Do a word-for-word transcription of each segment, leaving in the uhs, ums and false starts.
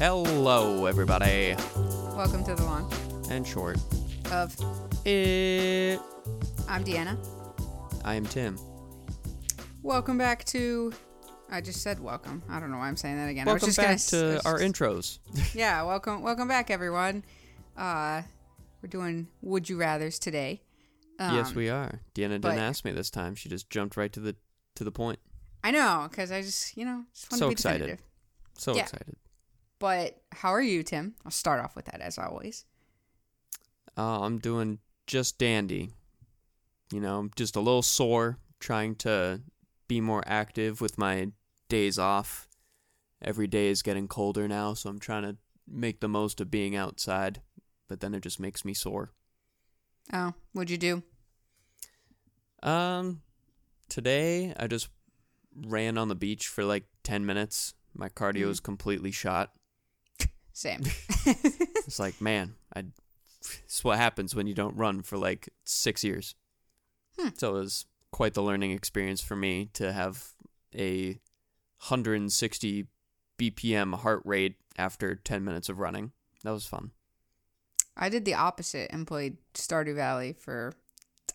Hello, everybody. Welcome to the long and short of it. I'm Deanna. I am Tim. Welcome back to... I just said welcome. I don't know why I'm saying that again. Welcome I was just back gonna, to just, our intros. Yeah, welcome welcome back, everyone. Uh, we're doing Would You Rathers today. Um, yes, we are. Deanna but, didn't ask me this time. She just jumped right to the to the point. I know, because I just, you know, just want so to be excited. Definitive. So yeah. excited. But how are you, Tim? I'll start off with that, as always. Uh, I'm doing just dandy. You know, I'm just a little sore, trying to be more active with my days off. Every day is getting colder now, so I'm trying to make the most of being outside, but then it just makes me sore. Oh, what'd you do? Um, today I just ran on the beach for like ten minutes. My cardio is mm. completely shot. Same. It's like, man, I, it's what happens when you don't run for like six years. Hmm. So it was quite the learning experience for me to have a one hundred sixty B P M heart rate after ten minutes of running. That was fun. I did the opposite and played Stardew Valley for...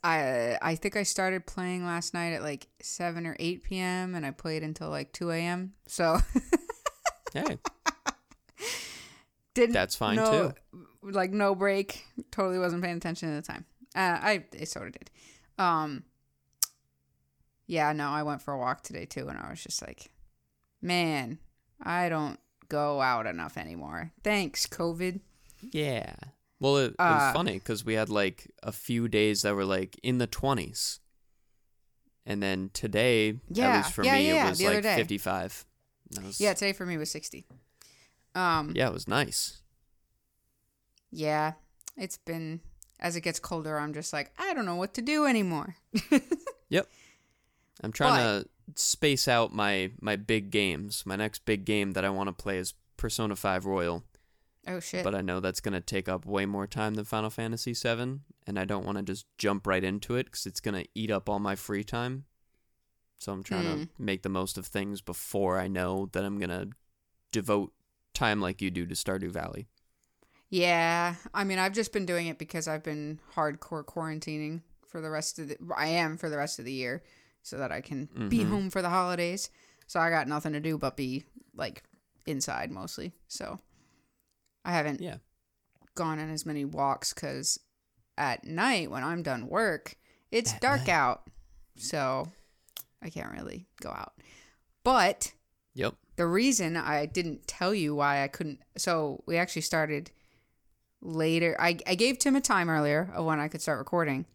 I I think I started playing last night at like seven or eight p.m. and I played until like two a.m. So hey, didn't that's fine no, too. Like no break. Totally wasn't paying attention at the time. Uh, I I sort of did. Um, yeah, no, I went for a walk today too, and I was just like, man, I don't go out enough anymore. Thanks, COVID. Yeah. Well, it, it was uh, funny because we had like a few days that were like in the twenties. And then today, yeah, at least for yeah, me, yeah, it was like fifty-five. Was, yeah, today for me was sixty. Um, yeah, it was nice. Yeah, it's been, as it gets colder, I'm just like, I don't know what to do anymore. Yep. I'm trying but, to space out my, my big games. My next big game that I want to play is Persona five Royal. Oh, shit. But I know that's going to take up way more time than Final Fantasy seven, and I don't want to just jump right into it because it's going to eat up all my free time. So I'm trying mm. to make the most of things before I know that I'm going to devote time like you do to Stardew Valley. Yeah. I mean, I've just been doing it because I've been hardcore quarantining for the rest of the... I am for the rest of the year so that I can mm-hmm. be home for the holidays. So I got nothing to do but be, like, inside mostly, so... I haven't yeah. gone on as many walks because at night when I'm done work, it's at dark night. Out. So I can't really go out. But yep. the reason I didn't tell you why I couldn't. So we actually started later. I, I gave Tim a time earlier of when I could start recording.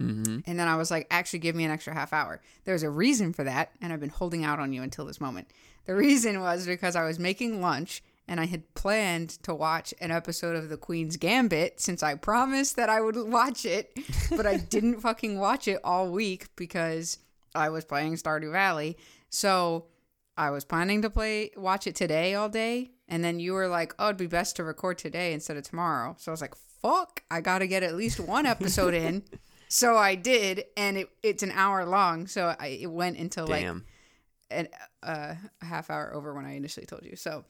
Mm-hmm. And then I was like, actually give me an extra half hour. There's a reason for that. And I've been holding out on you until this moment. The reason was because I was making lunch. And I had planned to watch an episode of The Queen's Gambit since I promised that I would watch it. But I didn't fucking watch it all week because I was playing Stardew Valley. So I was planning to play watch it today all day. And then you were like, oh, it'd be best to record today instead of tomorrow. So I was like, fuck, I got to get at least one episode in. So I did. And it, it's an hour long. So I, it went until Damn. like an, uh, a half hour over when I initially told you. So...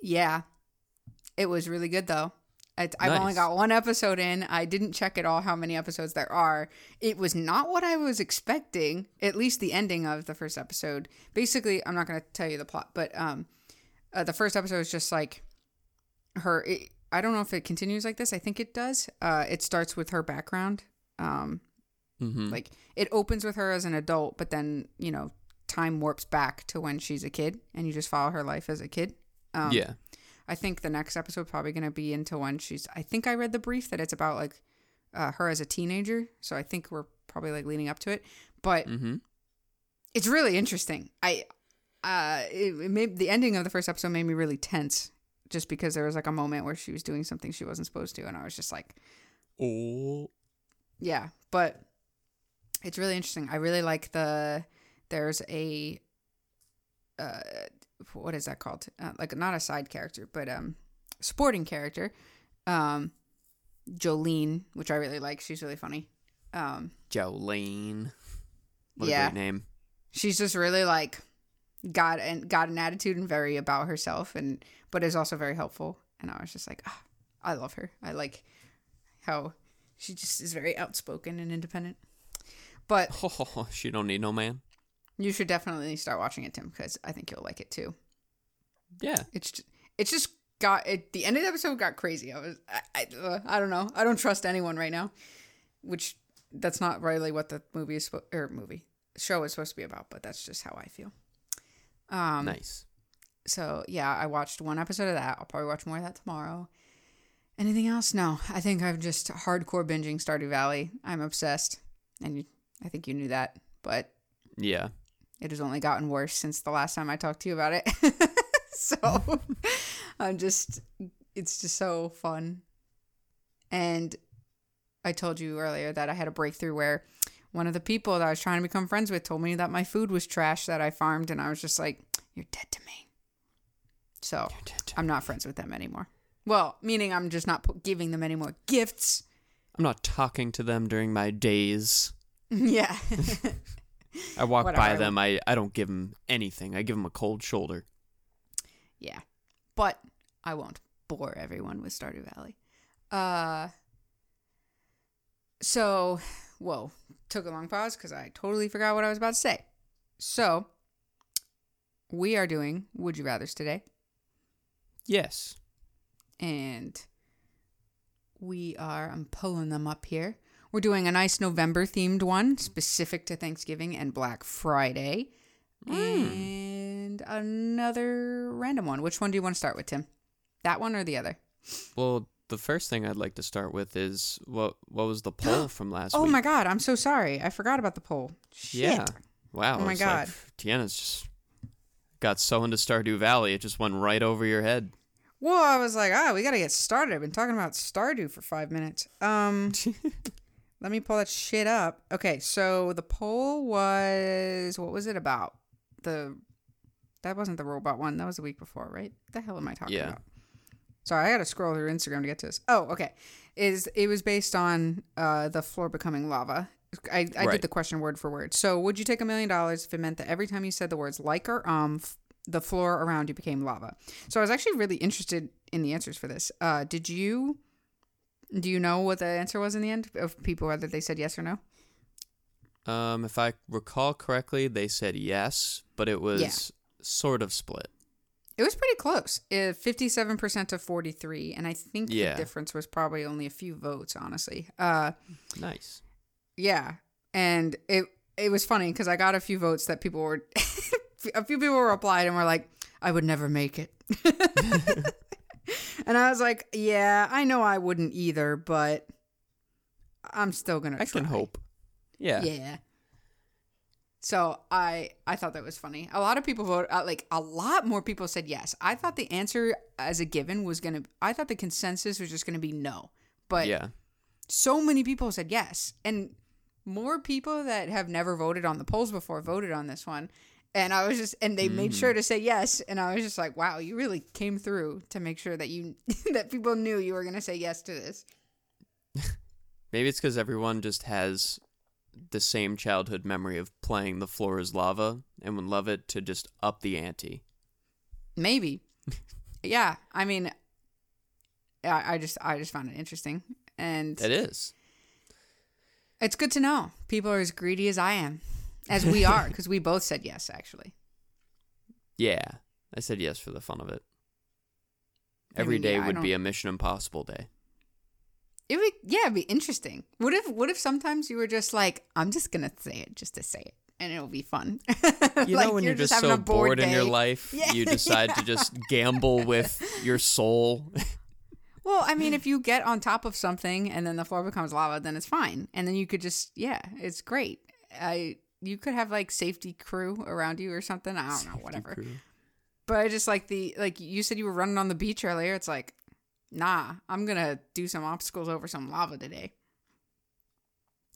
Yeah, it was really good though. I, nice. I've only got one episode in. I didn't check at all how many episodes there are. It was not what I was expecting. At least the ending of the first episode. Basically, I'm not going to tell you the plot, but um, uh, the first episode is just like her. It, I don't know if it continues like this. I think it does. Uh, it starts with her background. Um, mm-hmm. Like it opens with her as an adult, but then you know time warps back to when she's a kid, and you just follow her life as a kid. Um, yeah, I think the next episode probably going to be into when she's, I think I read the brief that it's about like uh, her as a teenager. So I think we're probably like leading up to it, but mm-hmm. it's really interesting. I, uh, it, it made the ending of the first episode made me really tense just because there was like a moment where she was doing something she wasn't supposed to. And I was just like, oh yeah, but it's really interesting. I really like the, there's a, uh, what is that called? Uh, like not a side character, but um, supporting character, um, Jolene, which I really like. She's really funny. Um, Jolene, what yeah. a great name. She's just really like got and got an attitude and very about herself, and but is also very helpful. And I was just like, oh, I love her. I like how she just is very outspoken and independent. But oh, she don't need no man. You should definitely start watching it, Tim, because I think you'll like it too. Yeah, it's just, it's just got it. The end of the episode got crazy. I was I I, uh, I don't know. I don't trust anyone right now, which that's not really what the movie is or movie show is supposed to be about. But that's just how I feel. Um, nice. So yeah, I watched one episode of that. I'll probably watch more of that tomorrow. Anything else? No. I think I'm just hardcore binging Stardew Valley. I'm obsessed, and you, I think you knew that, but yeah, it has only gotten worse since the last time I talked to you about it. So I'm just, it's just so fun. And I told you earlier that I had a breakthrough where one of the people that I was trying to become friends with told me that my food was trash that I farmed. And I was just like, you're dead to me. So to I'm me. not friends with them anymore. Well, meaning I'm just not po- giving them any more gifts. I'm not talking to them during my days. Yeah. I walk Whatever. by them. I, I don't give them anything. I give them a cold shoulder. Yeah, but I won't bore everyone with Stardew Valley. Uh, so, whoa, took a long pause because I totally forgot what I was about to say. So, we are doing Would You Rathers today. Yes. And we are, I'm pulling them up here. We're doing a nice November-themed one specific to Thanksgiving and Black Friday. Mm. And another random one. Which one do you want to start with, Tim? That one or the other? Well, the first thing I'd like to start with is what what was the poll from last oh week? Oh, my God. I'm so sorry. I forgot about the poll. Shit. Yeah. Wow. Oh, my God. Like, Tiana's just got so into Stardew Valley. It just went right over your head. Well, I was like, ah, oh, we got to get started. I've been talking about Stardew for five minutes. Um... Let me pull that shit up. Okay, so the poll was... What was it about? The That wasn't the robot one. That was the week before, right? What the hell am I talking yeah. about? Sorry, I got to scroll through Instagram to get to this. Oh, okay. Is It was based on uh, the floor becoming lava. I, I right. did the question word for word. So would you take a million dollars if it meant that every time you said the words like or um, f- the floor around you became lava? So I was actually really interested in the answers for this. Uh, did you... Do you know what the answer was in the end of people, whether they said yes or no? Um, if I recall correctly, they said yes, but it was yeah. sort of split. It was pretty close. Uh, fifty-seven percent to forty-three, and I think yeah. the difference was probably only a few votes, honestly. Uh, nice. Yeah, and it it was funny because I got a few votes that people were... a few people replied and were like, I would never make it. And I was like, yeah, I know I wouldn't either, but I'm still going to try. I can hope. Yeah. Yeah. So I I thought that was funny. A lot of people voted, uh, like a lot more people said yes. I thought the answer as a given was going to, I thought the consensus was just going to be no. But yeah. so many people said yes. And more people that have never voted on the polls before voted on this one. And I was just, and they made mm. sure to say yes. And I was just like, wow, you really came through to make sure that you, that people knew you were going to say yes to this. Maybe it's because everyone just has the same childhood memory of playing The Floor is Lava and would love it to just up the ante. Maybe. yeah. I mean, I, I just, I just found it interesting. And it is. It's good to know people are as greedy as I am. As we are, because we both said yes, actually. Yeah. I said yes for the fun of it. Every I mean, day yeah, would be a Mission Impossible day. It would, yeah, it'd be interesting. What if What if sometimes you were just like, I'm just going to say it just to say it, and it'll be fun. You like, know when you're, you're just, just so bored day. in your life, yeah, you decide yeah. to just gamble with your soul? Well, I mean, if you get on top of something and then the floor becomes lava, then it's fine. And then you could just, yeah, it's great. I... You could have, like, safety crew around you or something. I don't safety know, whatever. Crew. But I just like the, like, you said you were running on the beach earlier. It's like, nah, I'm going to do some obstacles over some lava today.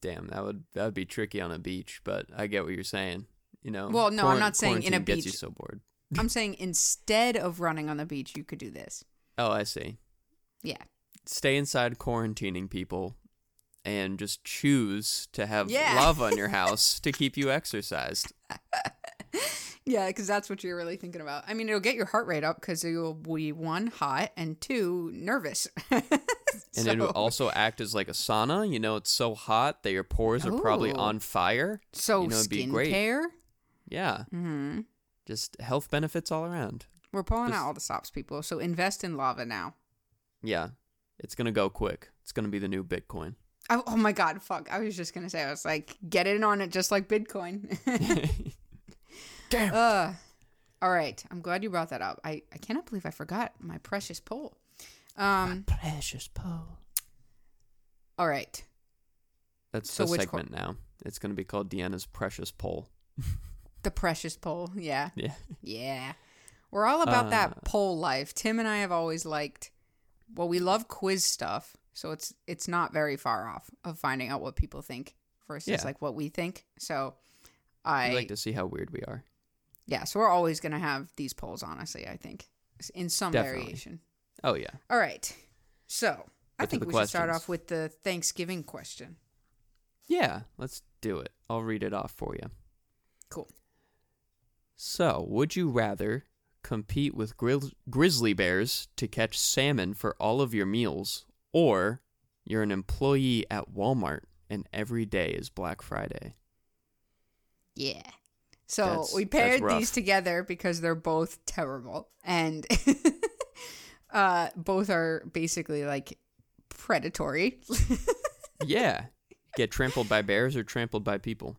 Damn, that would that would be tricky on a beach, but I get what you're saying. You know, well, no, quar- I'm not saying in a beach. Gets you so bored. I'm saying instead of running on the beach, you could do this. Oh, I see. Yeah. Stay inside quarantining people. And just choose to have yeah. lava in your house to keep you exercised. Yeah, because that's what you're really thinking about. I mean, it'll get your heart rate up because you'll be, one, hot, and two, nervous. so. And it'll also act as like a sauna. You know, it's so hot that your pores are Ooh. probably on fire. So you know, it'd be great. Skincare? Yeah. Mm-hmm. Just health benefits all around. We're pulling Just... out all the stops, people. So invest in lava now. Yeah. It's going to go quick. It's going to be the new Bitcoin. Oh, oh my God, fuck. I was just going to say, I was like, get in on it just like Bitcoin. Damn. Uh, all right. I'm glad you brought that up. I, I cannot believe I forgot my precious poll. Um, my precious poll. All right. That's so the segment co- now. It's going to be called Deanna's Precious Poll. The Precious Poll. Yeah. Yeah. Yeah. We're all about uh, that poll life. Tim and I have always liked, well, we love quiz stuff. So it's it's not very far off of finding out what people think versus yeah. like what we think. So I we like to see how weird we are. Yeah, so we're always going to have these polls, honestly, I think, in some Definitely. variation. Oh, yeah. All right. So Get I think we questions. should start off with the Thanksgiving question. Yeah, let's do it. I'll read it off for you. Cool. So, would you rather compete with gri- grizzly bears to catch salmon for all of your meals, or you're an employee at Walmart and every day is Black Friday? Yeah. So that's, we paired these together because they're both terrible. And uh, both are basically like predatory. Yeah. Get trampled by bears or trampled by people.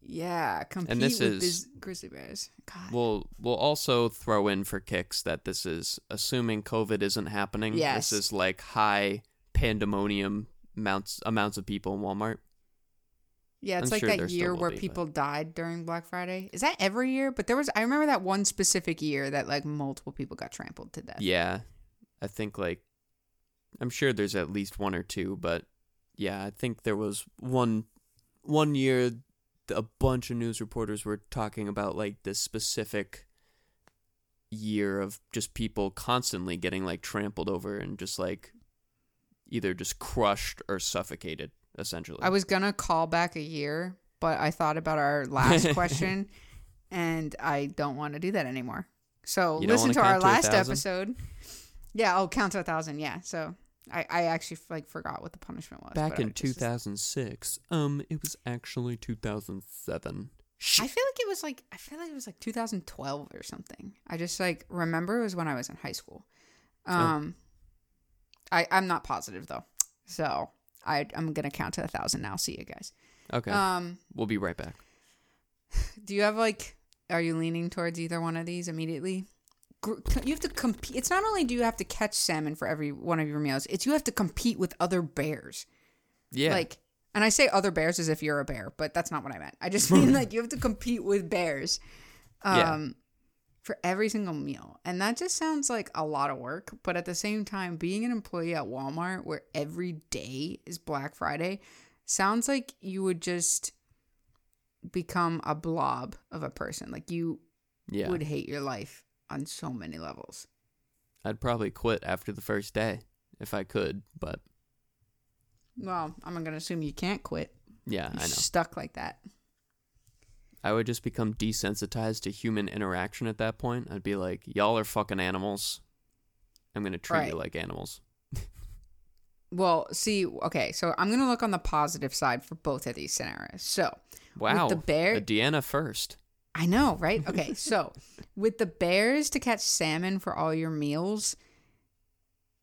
Yeah. Compete and this with is, biz- grizzly bears. God. We'll, we'll also throw in for kicks that this is, assuming COVID isn't happening, yes. this is like high pandemonium amounts, amounts of people in Walmart. Yeah, it's I'm like sure that year where be, people but... died during Black Friday. Is that every year? But there was, I remember that one specific year that like multiple people got trampled to death. Yeah, I think like, I'm sure there's at least one or two, but yeah, I think there was one, one year a bunch of news reporters were talking about like this specific year of just people constantly getting like trampled over and just like either just crushed or suffocated. Essentially, I was gonna call back a year, but I thought about our last question, and I don't want to do that anymore. So listen to our last episode. Yeah, I'll count to a thousand. Yeah, so I, I actually like forgot what the punishment was. Back in two thousand six, um, it was actually two thousand seven. I feel like it was like I feel like it was like two thousand twelve or something. I just like remember it was when I was in high school. Um, oh. I I'm not positive though, so. I, I'm going to count to a thousand now. See you guys. Okay. Um, we'll be right back. Do you have like, are you leaning towards either one of these immediately? You have to compete. It's not only do you have to catch salmon for every one of your meals, it's you have to compete with other bears. Yeah. Like, and I say other bears as if you're a bear, but that's not what I meant. I just mean like you have to compete with bears um, yeah. for every single meal. And that just sounds like a lot of work. But at the same time, being an employee at Walmart where every day is Black Friday sounds like you would just become a blob of a person. Like you yeah. would hate your life on so many levels. I'd probably quit after the first day if I could, but. Well, I'm going to assume you can't quit. Yeah, You're I know. Stuck like that. I would just become desensitized to human interaction at that point. I'd be like, y'all are fucking animals. I'm going to treat right. you like animals. Well, see, okay, so I'm going to look on the positive side for both of these scenarios. So, wow, with the bear- Deanna first. I know, right? Okay, so with the bears to catch salmon for all your meals,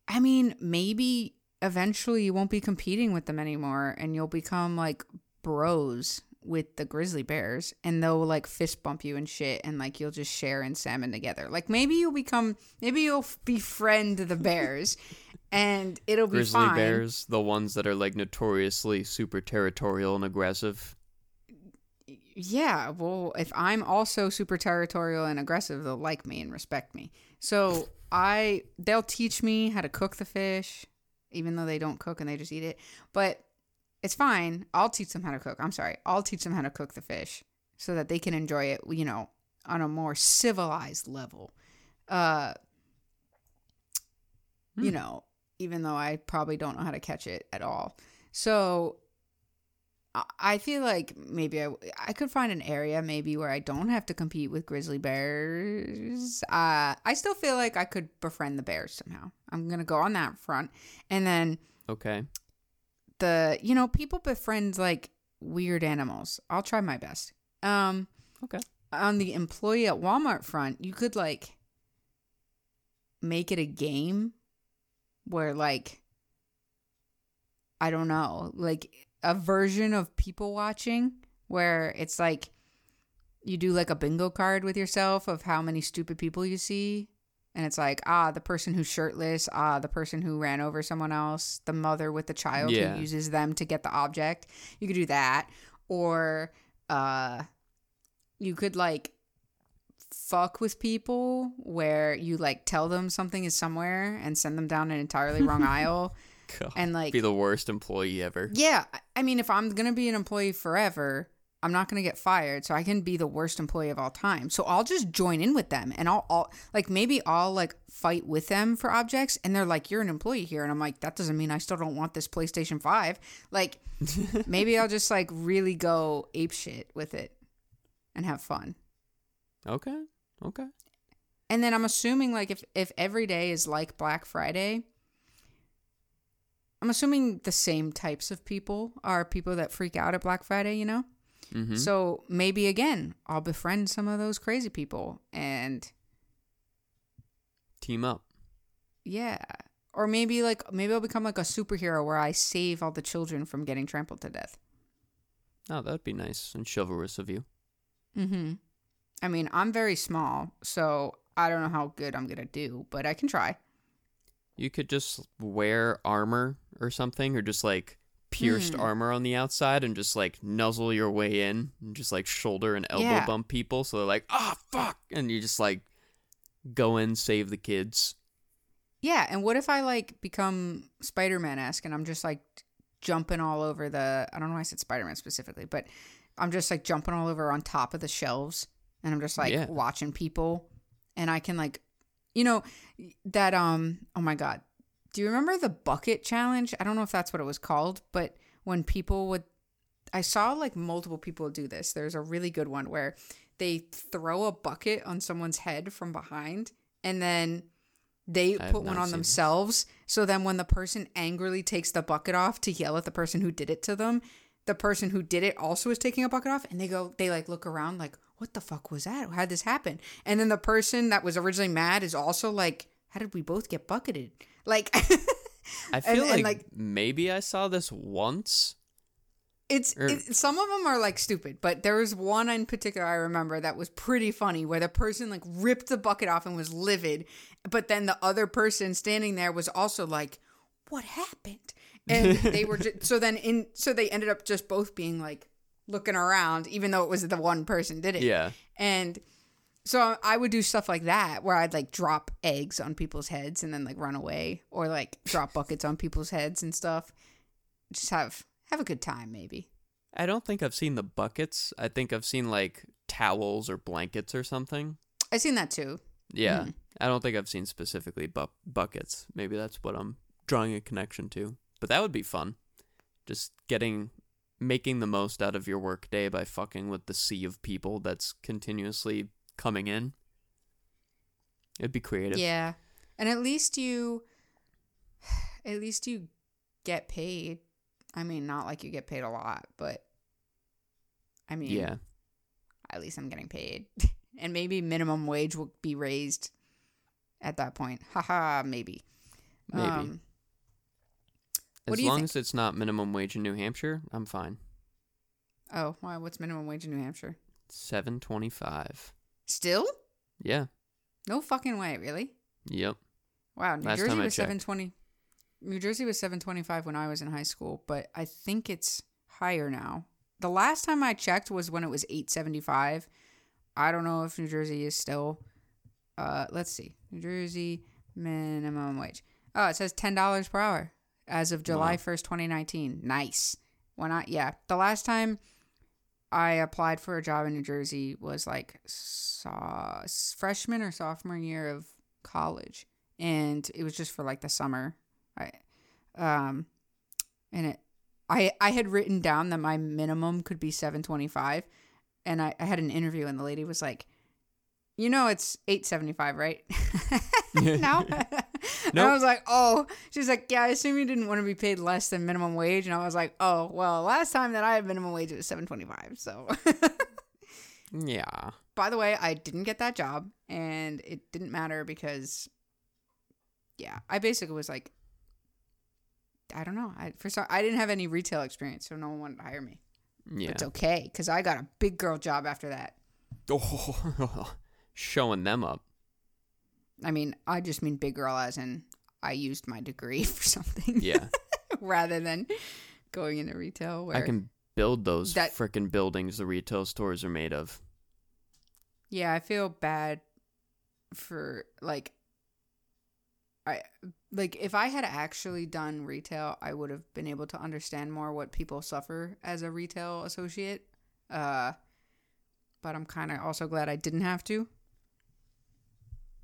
I mean, maybe eventually you won't be competing with them anymore and you'll become like bros with the grizzly bears, and they'll like fist bump you and shit, and like you'll just share in salmon together. Like maybe you'll become, maybe you'll befriend the bears, and it'll be grizzly fine. Grizzly bears, the ones that are like notoriously super territorial and aggressive. Yeah, well, if I'm also super territorial and aggressive, they'll like me and respect me. So I, they'll teach me how to cook the fish, even though they don't cook and they just eat it, but. It's fine. I'll teach them how to cook. I'm sorry. I'll teach them how to cook the fish so that they can enjoy it, you know, on a more civilized level. Uh, hmm. You know, even though I probably don't know how to catch it at all. So I feel like maybe I, I could find an area maybe where I don't have to compete with grizzly bears. Uh, I still feel like I could befriend the bears somehow. I'm going to go on that front. And then... Okay. The, you know, people befriend, like, weird animals. I'll try my best. Um, okay. On the employee at Walmart front, you could, like, make it a game where, like, I don't know, like... a version of people watching where it's like you do like a bingo card with yourself of how many stupid people you see. And it's like, ah, the person who's shirtless, ah, the person who ran over someone else, the mother with the child yeah. who uses them to get the object. You could do that. Or uh, you could like fuck with people where you like tell them something is somewhere and send them down an entirely wrong aisle. God, and like be the worst employee ever. Yeah, I mean, if I'm gonna be an employee forever, I'm not gonna get fired, so I can be the worst employee of all time. So I'll just join in with them, and I'll, I'll like maybe I'll like fight with them for objects, and they're like, "You're an employee here," and I'm like, "That doesn't mean I still don't want this PlayStation five." Like, maybe I'll just like really go apeshit with it and have fun. Okay, okay. And then I'm assuming like if if every day is like Black Friday. I'm assuming the same types of people are people that freak out at Black Friday, you know? Mm-hmm. So maybe, again, I'll befriend some of those crazy people and... team up. Yeah. Or maybe, like, maybe I'll become, like, a superhero where I save all the children from getting trampled to death. Oh, that'd be nice and chivalrous of you. Mm-hmm. I mean, I'm very small, so I don't know how good I'm gonna do, but I can try. You could just wear armor or something, or just, like, pierced mm. armor on the outside and just, like, nuzzle your way in and just, like, shoulder and elbow yeah. bump people. So they're like, ah, oh, fuck. And you just, like, go in, save the kids. Yeah. And what if I, like, become Spider-Man-esque and I'm just, like, jumping all over the... I don't know why I said Spider-Man specifically, but I'm just, like, jumping all over on top of the shelves and I'm just, like, yeah. watching people and I can, like... You know, that, um, oh my God, do you remember the bucket challenge? I don't know if that's what it was called, but when people would, I saw like multiple people do this. There's a really good one where they throw a bucket on someone's head from behind and then they put one on themselves. So then when the person angrily takes the bucket off to yell at the person who did it to them, the person who did it also is taking a bucket off and they go, they like look around like, what the fuck was that? How'd this happen? And then the person that was originally mad is also like, how did we both get bucketed? Like, I feel and, like, and like maybe I saw this once. It's or... it, some of them are like stupid, but there was one in particular I remember that was pretty funny where the person like ripped the bucket off and was livid. But then the other person standing there was also like, what happened? And they were just, so then in, so they ended up just both being like, looking around, even though it was the one person did it. Yeah. And so I would do stuff like that where I'd like drop eggs on people's heads and then like run away or like drop buckets on people's heads and stuff. Just have have a good time maybe. I don't think I've seen the buckets. I think I've seen like towels or blankets or something. I've seen that too. Yeah. Mm-hmm. I don't think I've seen specifically bu- buckets. Maybe that's what I'm drawing a connection to. But that would be fun. Just getting... making the most out of your work day by fucking with the sea of people that's continuously coming in. It'd be creative. Yeah. And at least you, at least you get paid. I mean, not like you get paid a lot, but I mean, yeah. At least I'm getting paid. And maybe minimum wage will be raised at that point. Haha, maybe. Maybe. Um, As long think? as it's not minimum wage in New Hampshire, I'm fine. Oh, why? What's minimum wage in New Hampshire? Seven twenty-five. Still? Yeah. No fucking way, really? Yep. Wow, New Last Jersey was seven twenty. New Jersey was seven twenty-five when I was in high school, but I think it's higher now. The last time I checked was when it was eight seventy-five. I don't know if New Jersey is still. Uh, let's see. New Jersey minimum wage. Oh, it says ten dollars per hour. As of July first, twenty nineteen. Nice. When I, yeah. The last time I applied for a job in New Jersey was like so, freshman or sophomore year of college. And it was just for like the summer. I, um, and it I, I had written down that my minimum could be seven twenty-five, and I, I had an interview, and the lady was like, you know, it's eight seventy-five, right? No. Nope. And I was like, oh, she's like, yeah, I assume you didn't want to be paid less than minimum wage. And I was like, oh, well, last time that I had minimum wage, it was seven twenty-five. So yeah. By the way, I didn't get that job, and it didn't matter because, yeah, I basically was like, I don't know. I for some, I didn't have any retail experience, so no one wanted to hire me. Yeah. But it's okay, because I got a big girl job after that. Oh, showing them up. I mean, I just mean big girl as in I used my degree for something. Yeah. Rather than going into retail. Where I can build those that, frickin' buildings the retail stores are made of. Yeah, I feel bad for, like... I, like, if I had actually done retail, I would have been able to understand more what people suffer as a retail associate. Uh, but I'm kind of also glad I didn't have to.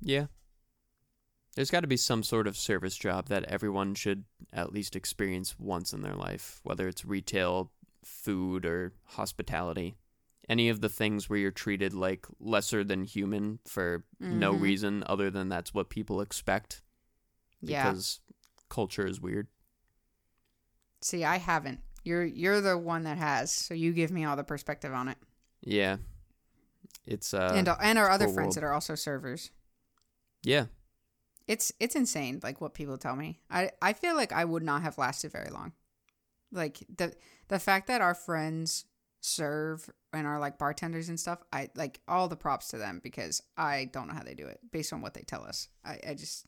Yeah. There's got to be some sort of service job that everyone should at least experience once in their life, whether it's retail, food, or hospitality. Any of the things where you're treated like lesser than human for mm-hmm. no reason other than that's what people expect. Because yeah. culture is weird. See, I haven't. You're you're the one that has, so you give me all the perspective on it. Yeah, it's uh, and and our other friends world. That are also servers. Yeah, it's it's insane. Like what people tell me, I I feel like I would not have lasted very long. Like the the fact that our friends serve and are like bartenders and stuff. I like all the props to them because I don't know how they do it based on what they tell us. I, I just.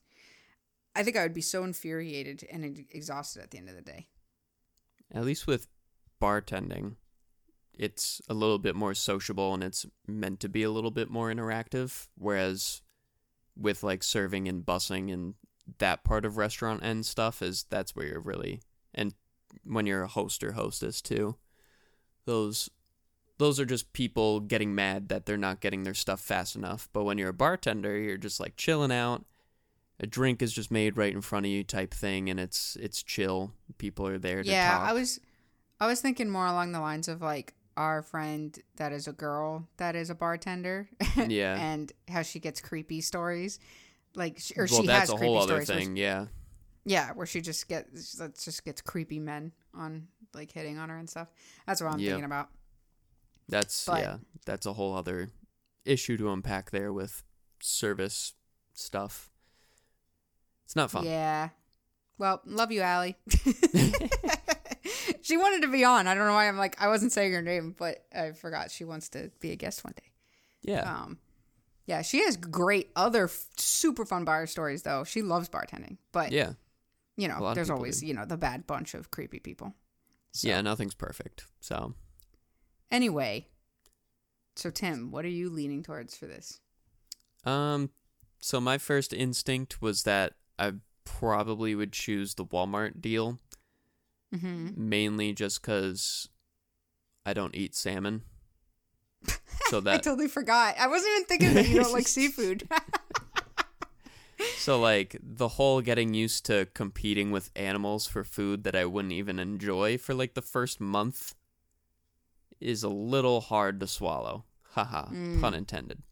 I think I would be so infuriated and exhausted at the end of the day. At least with bartending, it's a little bit more sociable and it's meant to be a little bit more interactive. Whereas with like serving and busing and that part of restaurant end stuff is that's where you're really, and when you're a host or hostess too, those those are just people getting mad that they're not getting their stuff fast enough. But when you're a bartender, you're just like chilling out. A drink is just made right in front of you type thing, and it's it's chill. People are there to yeah, talk. Yeah, I was I was thinking more along the lines of, like, our friend that is a girl that is a bartender. Yeah. And how she gets creepy stories. Like, or well, she has creepy stories. Well, that's a whole other thing, she, yeah. Yeah, where she just gets, that just gets creepy men on, like, hitting on her and stuff. That's what I'm yep. thinking about. That's, but, yeah, that's a whole other issue to unpack there with service stuff. It's not fun. Yeah. Well, love you, Allie. She wanted to be on. I don't know why I'm like, I wasn't saying her name, but I forgot she wants to be a guest one day. Yeah. Um, yeah, she has great other f- super fun bar stories, though. She loves bartending. But, yeah. you know, there's always, do. you know, the bad bunch of creepy people. So. Yeah, nothing's perfect. So. Anyway. So, Tim, what are you leaning towards for this? Um. So my first instinct was that I probably would choose the Walmart deal, mm-hmm. mainly just because I don't eat salmon. So that I totally forgot. I wasn't even thinking that you don't like seafood. So like the whole getting used to competing with animals for food that I wouldn't even enjoy for like the first month is a little hard to swallow. Haha, mm. pun intended.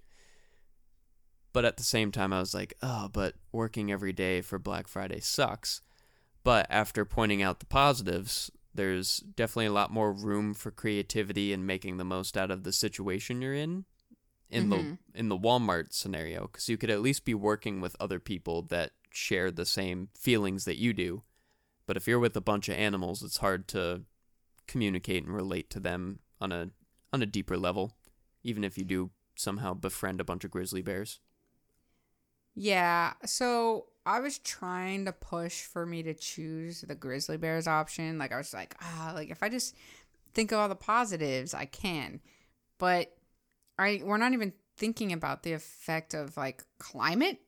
But at the same time, I was like, oh, but working every day for Black Friday sucks. But after pointing out the positives, there's definitely a lot more room for creativity and making the most out of the situation you're in, in mm-hmm. the in the Walmart scenario. Because you could at least be working with other people that share the same feelings that you do. But if you're with a bunch of animals, it's hard to communicate and relate to them on a on a deeper level, even if you do somehow befriend a bunch of grizzly bears. Yeah, so I was trying to push for me to choose the grizzly bears option. Like, I was like, ah, like, if I just think of all the positives, I can. But I, we're not even thinking about the effect of, like, climate.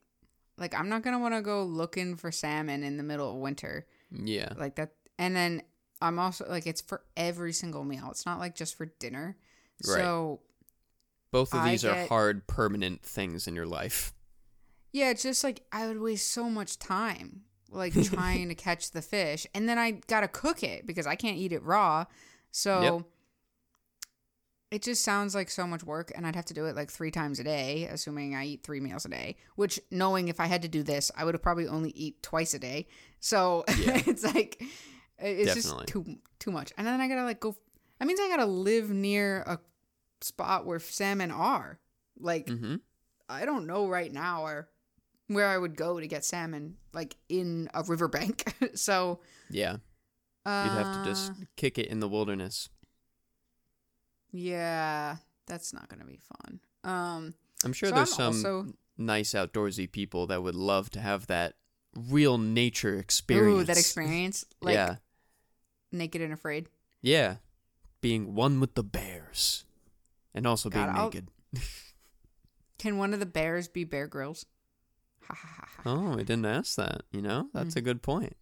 Like, I'm not going to want to go looking for salmon in the middle of winter. Yeah. Like, that. And then I'm also, like, it's for every single meal. It's not, like, just for dinner. Right. So both of these I get, are hard, permanent things in your life. Yeah, it's just like I would waste so much time. like trying to catch the fish, and then I got to cook it because I can't eat it raw. So yep. It just sounds like so much work, and I'd have to do it like three times a day, assuming I eat three meals a day, which, knowing if I had to do this, I would have probably only eat twice a day. So yeah. It's like, it's Definitely. just too, too much. And then I got to like go, that means I got to live near a spot where salmon are. Like, mm-hmm. I don't know right now or where I would go to get salmon, like in a riverbank. So yeah, uh, you'd have to just kick it in the wilderness. Yeah, that's not going to be fun. Um, I'm sure so there's I'm some also... nice outdoorsy people that would love to have that real nature experience. Ooh, that experience, like yeah. naked and afraid. Yeah, being one with the bears, and also God, being I'll... naked. Can one of the bears be Bear Grylls? Oh, I didn't ask that. You know, that's mm-hmm. a good point.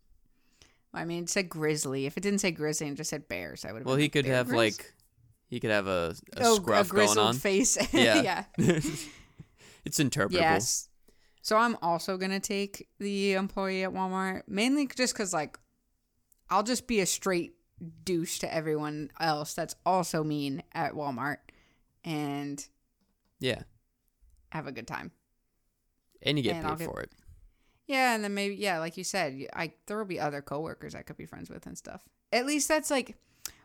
I mean, it said grizzly. If it didn't say grizzly and just said bears, I would have. Well, been he like, could have grills? Like, he could have a, a oh, scruff a grizzled going on face. Yeah, yeah. It's interpretable. Yes. So I'm also gonna take the employee at Walmart, mainly just because like I'll just be a straight douche to everyone else that's also mean at Walmart, and yeah, have a good time. And you get and paid get, for it. Yeah, and then maybe, yeah, like you said, I there will be other coworkers I could be friends with and stuff. At least that's, like,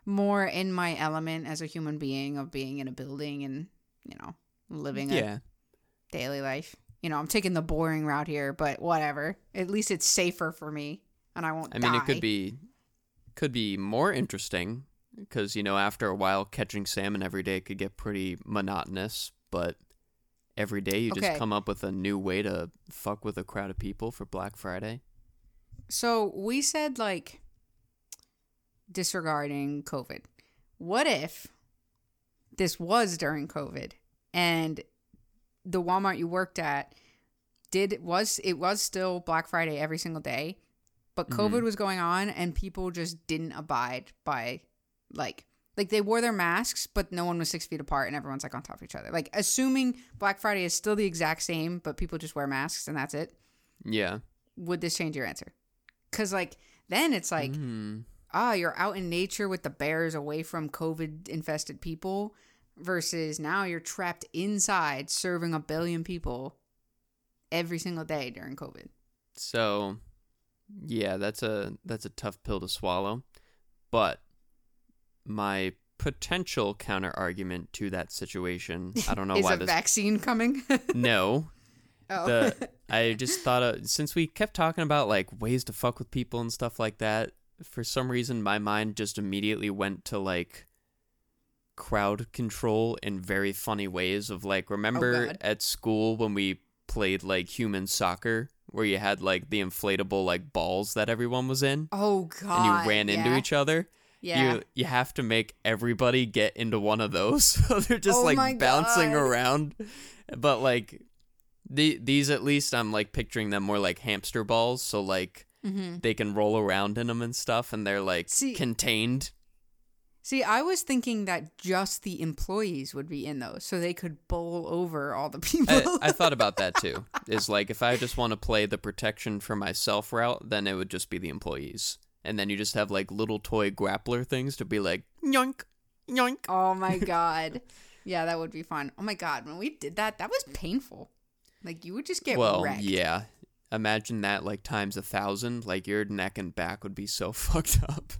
more in my element as a human being of being in a building and, you know, living yeah. a daily life. You know, I'm taking the boring route here, but whatever. At least it's safer for me, and I won't I die. I mean, it could be, could be more interesting because, you know, after a while, catching salmon every day could get pretty monotonous, but... Every day you okay. just come up with a new way to fuck with a crowd of people for Black Friday. So we said, like, disregarding COVID. What if this was during COVID and the Walmart you worked at did was it was still Black Friday every single day, but COVID mm-hmm. was going on and people just didn't abide by, like... Like, they wore their masks, but no one was six feet apart, and everyone's, like, on top of each other. Like, assuming Black Friday is still the exact same, but people just wear masks, and that's it. Yeah. Would this change your answer? Because, like, then it's like, ah, mm. oh, you're out in nature with the bears away from COVID-infested people versus now you're trapped inside serving a billion people every single day during COVID. So, yeah, that's a that's a tough pill to swallow, but... My potential counter argument to that situation. I don't know Is why. Is a this... vaccine coming? No. Oh. The, I just thought of, since we kept talking about like ways to fuck with people and stuff like that, for some reason my mind just immediately went to like crowd control in very funny ways of like remember oh at school when we played like human soccer where you had like the inflatable like balls that everyone was in. Oh god. And you ran yeah. into each other. Yeah. You you have to make everybody get into one of those. So they're just oh like bouncing God. around. But like the these at least I'm like picturing them more like hamster balls, so like mm-hmm. they can roll around in them and stuff and they're like see, contained. See, I was thinking that just the employees would be in those so they could bowl over all the people. I, I thought about that too. Is like if I just want to play the protection for myself route, then it would just be the employees. And then you just have, like, little toy grappler things to be like, yoink, yoink. Oh, my God. Yeah, that would be fun. Oh, my God. When we did that, that was painful. Like, you would just get well, wrecked. Well, yeah. Imagine that, like, times a thousand. Like, your neck and back would be so fucked up.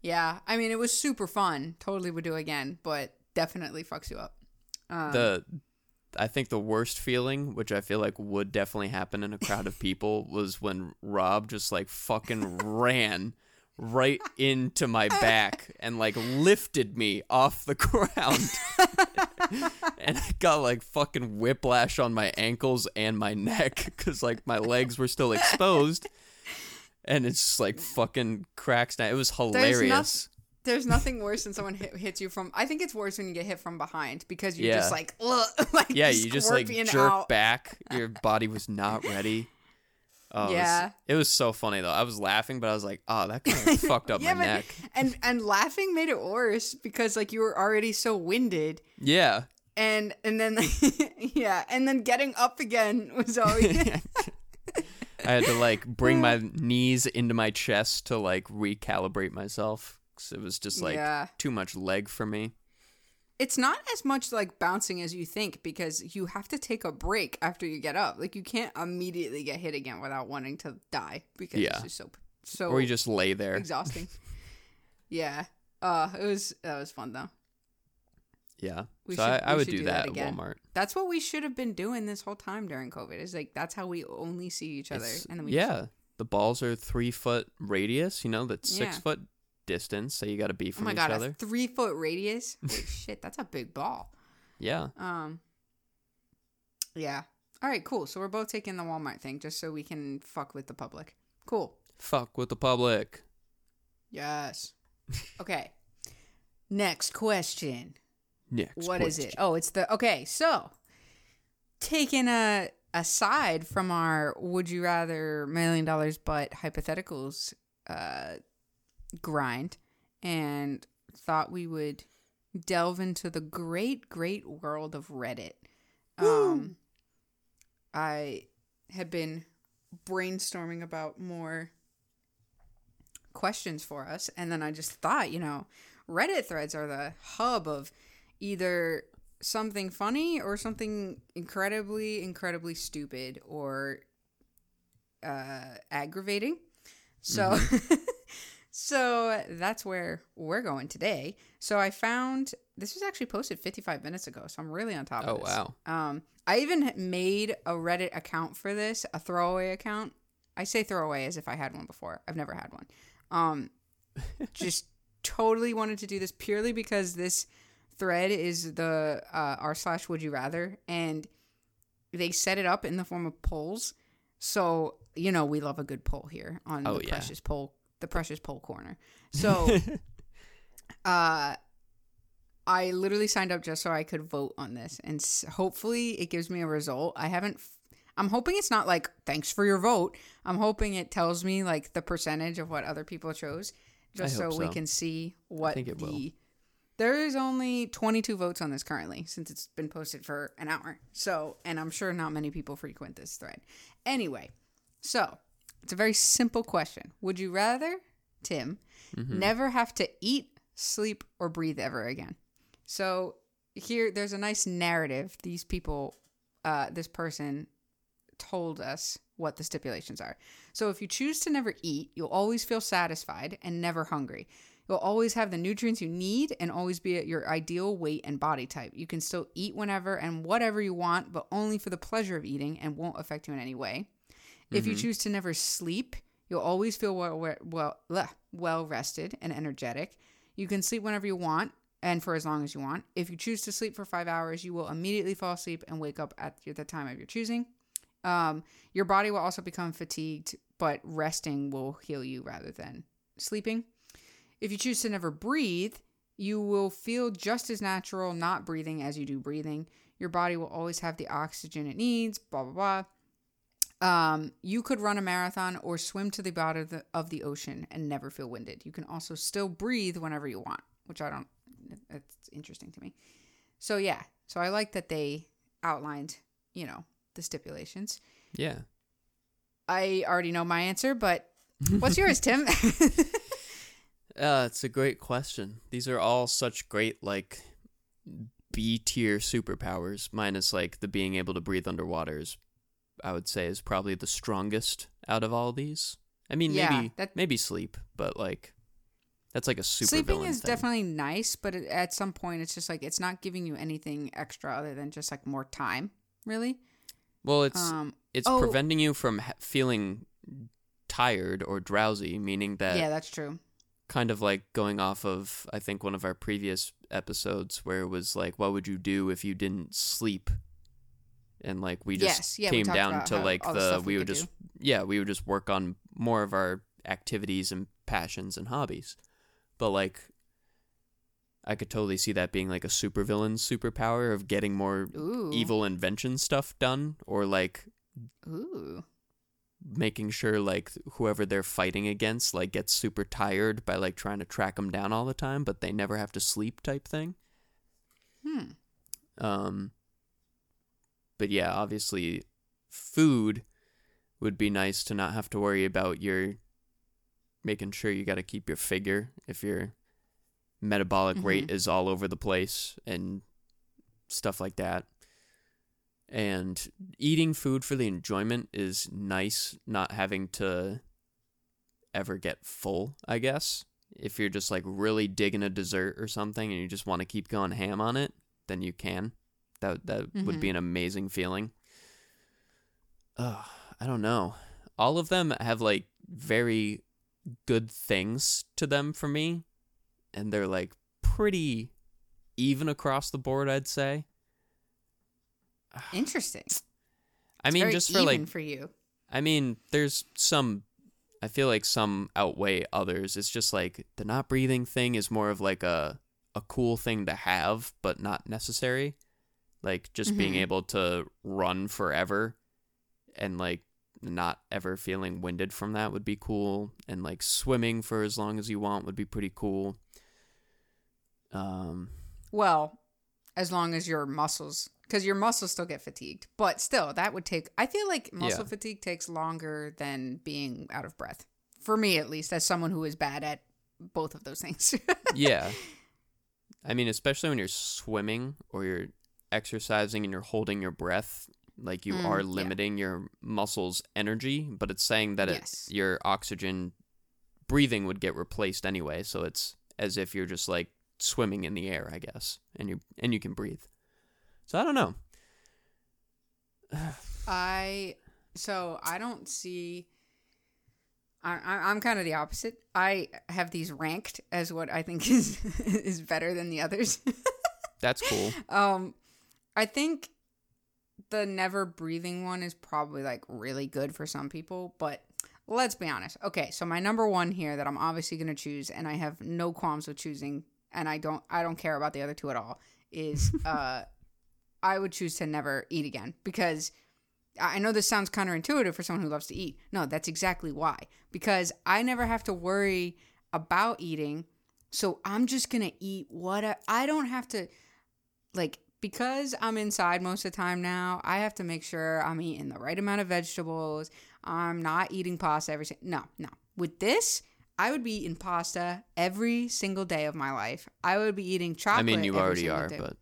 Yeah. I mean, it was super fun. Totally would do again, but definitely fucks you up. Um, the I think the worst feeling, which I feel like would definitely happen in a crowd of people, was when Rob just like fucking ran right into my back and like lifted me off the ground. And I got like fucking whiplash on my ankles and my neck because like my legs were still exposed. And it's just like fucking cracks. Now. It was hilarious. There's nothing worse than someone hit, hits you from... I think it's worse when you get hit from behind because you're yeah. just like... Ugh, like yeah, you just like jerk out. back. Your body was not ready. Oh, yeah. It was, it was so funny, though. I was laughing, but I was like, oh, that kind of fucked up yeah, my but, neck. And, and laughing made it worse because, like, you were already so winded. Yeah. And and then... yeah. And then getting up again was always... I had to like bring my knees into my chest to like recalibrate myself because it was just like yeah. too much leg for me. It's not as much like bouncing as you think because you have to take a break after you get up. Like you can't immediately get hit again without wanting to die because yeah. it's just so so or you just lay there. Exhausting. yeah. Uh it was that was fun though. Yeah. We so should, I, I would do, do that, that at Walmart. That's what we should have been doing this whole time during COVID. It's like that's how we only see each other it's, and then we Yeah. Just... The balls are three foot radius, you know, that's yeah. six foot distance, so you got to be from oh my each God, other. A three foot radius. Holy shit, that's a big ball. Yeah. Um. Yeah. All right. Cool. So we're both taking the Walmart thing just so we can fuck with the public. Cool. Fuck with the public. Yes. Okay. Next question. Next. What question. Is it? Oh, it's the okay. So taking a aside from our would you rather million dollars but hypotheticals. Uh. grind and thought we would delve into the great great world of Reddit. Woo. um I had been brainstorming about more questions for us, and then I just thought, you know, Reddit threads are the hub of either something funny or something incredibly incredibly stupid or uh aggravating, so mm-hmm. So that's where we're going today. So I found this was actually posted fifty-five minutes ago, so I'm really on top of oh, this. Oh, wow. Um, I even made a Reddit account for this, a throwaway account. I say throwaway as if I had one before. I've never had one. Um, just totally wanted to do this purely because this thread is the uh, r slash would you rather, and they set it up in the form of polls. So, you know, we love a good poll here on oh, the yeah. Precious Poll The Precious Poll Corner. So uh, I literally signed up just so I could vote on this. And s- hopefully it gives me a result. I haven't... F- I'm hoping it's not like, thanks for your vote. I'm hoping it tells me like the percentage of what other people chose. Just so, so we can see what I think it the... Will. There is only twenty-two votes on this currently since it's been posted for an hour. So, and I'm sure not many people frequent this thread. Anyway, so... It's a very simple question. Would you rather, Tim, mm-hmm. never have to eat, sleep, or breathe ever again? So here, there's a nice narrative. These people, uh, this person told us what the stipulations are. So if you choose to never eat, you'll always feel satisfied and never hungry. You'll always have the nutrients you need and always be at your ideal weight and body type. You can still eat whenever and whatever you want, but only for the pleasure of eating and won't affect you in any way. If mm-hmm. you choose to never sleep, you'll always feel well well well rested and energetic. You can sleep whenever you want and for as long as you want. If you choose to sleep for five hours, you will immediately fall asleep and wake up at the time of your choosing. Um, your body will also become fatigued, but resting will heal you rather than sleeping. If you choose to never breathe, you will feel just as natural not breathing as you do breathing. Your body will always have the oxygen it needs, blah, blah, blah. Um, you could run a marathon or swim to the bottom of the, of the ocean and never feel winded. You can also still breathe whenever you want, which I don't, that's interesting to me. So yeah, so I like that they outlined, you know, the stipulations. Yeah. I already know my answer, but what's yours, Tim? uh, it's a great question. These are all such great, like, B tier superpowers, minus like the being able to breathe underwater is I would say is probably the strongest out of all these. I mean, yeah, maybe that, maybe sleep, but like that's like a super sleeping villain is thing. Definitely nice, but it, at some point it's just like it's not giving you anything extra other than just like more time, really. Well, it's um, it's oh, preventing you from ha- feeling tired or drowsy, meaning that yeah, that's true. Kind of like going off of I think one of our previous episodes where it was like, what would you do if you didn't sleep? And like we just yes, yeah, came we down to like the, the we, we would just do. yeah we would just work on more of our activities and passions and hobbies, but like I could totally see that being like a supervillain superpower of getting more Ooh. evil invention stuff done, or like Ooh. making sure like whoever they're fighting against like gets super tired by like trying to track them down all the time, but they never have to sleep type thing. Hmm. Um. But yeah, obviously food would be nice to not have to worry about your making sure you got to keep your figure if your metabolic mm-hmm. rate is all over the place and stuff like that. And eating food for the enjoyment is nice, not having to ever get full, I guess. If you're just like really digging a dessert or something and you just want to keep going ham on it, then you can. That that mm-hmm. would be an amazing feeling. Ugh, I don't know. All of them have like very good things to them for me. And they're like pretty even across the board, I'd say. Interesting. I it's mean, just for like for you. I mean, there's some. I feel like some outweigh others. It's just like the not breathing thing is more of like a a cool thing to have, but not necessary. Like just mm-hmm. being able to run forever and like not ever feeling winded from that would be cool. And like swimming for as long as you want would be pretty cool. Um. Well, as long as your muscles. Because your muscles still get fatigued. But still, that would take... I feel like muscle yeah. fatigue takes longer than being out of breath. For me, at least, as someone who is bad at both of those things. yeah. I mean, especially when you're swimming or you're exercising and you're holding your breath, like you mm, are limiting yeah. your muscles' energy, but it's saying that yes. it, your oxygen breathing would get replaced anyway. So it's as if you're just like swimming in the air, I guess, and you and you can breathe. So I don't know. I so I don't see. I, I I'm kind of the opposite. I have these ranked as what I think is is better than the others. That's cool. Um, I think the never breathing one is probably like really good for some people, but let's be honest. Okay, so my number one here that I'm obviously going to choose, and I have no qualms with choosing, and I don't I don't care about the other two at all. Is uh. I would choose to never eat again because I know this sounds counterintuitive for someone who loves to eat. No, that's exactly why. Because I never have to worry about eating. So I'm just going to eat what I, I don't have to, like, because I'm inside most of the time now, I have to make sure I'm eating the right amount of vegetables. I'm not eating pasta every single, no, no. With this, I would be eating pasta every single day of my life. I would be eating chocolate. I mean, you already are, day. but.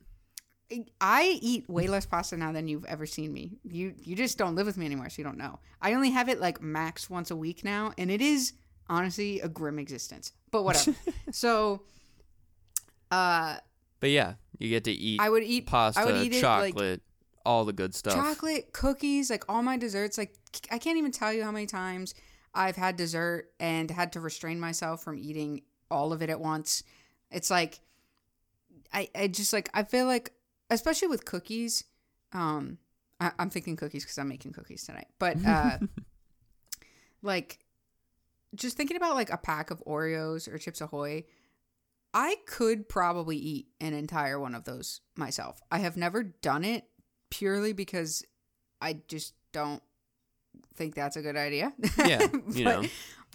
I eat way less pasta now than you've ever seen me. You you just don't live with me anymore, so you don't know. I only have it like max once a week now, and it is honestly a grim existence. But whatever. so, uh. But yeah, you get to eat. I would eat pasta, I would eat chocolate, it, like, all the good stuff. Chocolate, cookies, like all my desserts. Like I can't even tell you how many times I've had dessert and had to restrain myself from eating all of it at once. It's like I I just like I feel like. Especially with cookies, um, I- I'm thinking cookies because I'm making cookies tonight. But uh, like, just thinking about like a pack of Oreos or Chips Ahoy, I could probably eat an entire one of those myself. I have never done it purely because I just don't think that's a good idea. Yeah, you but, know,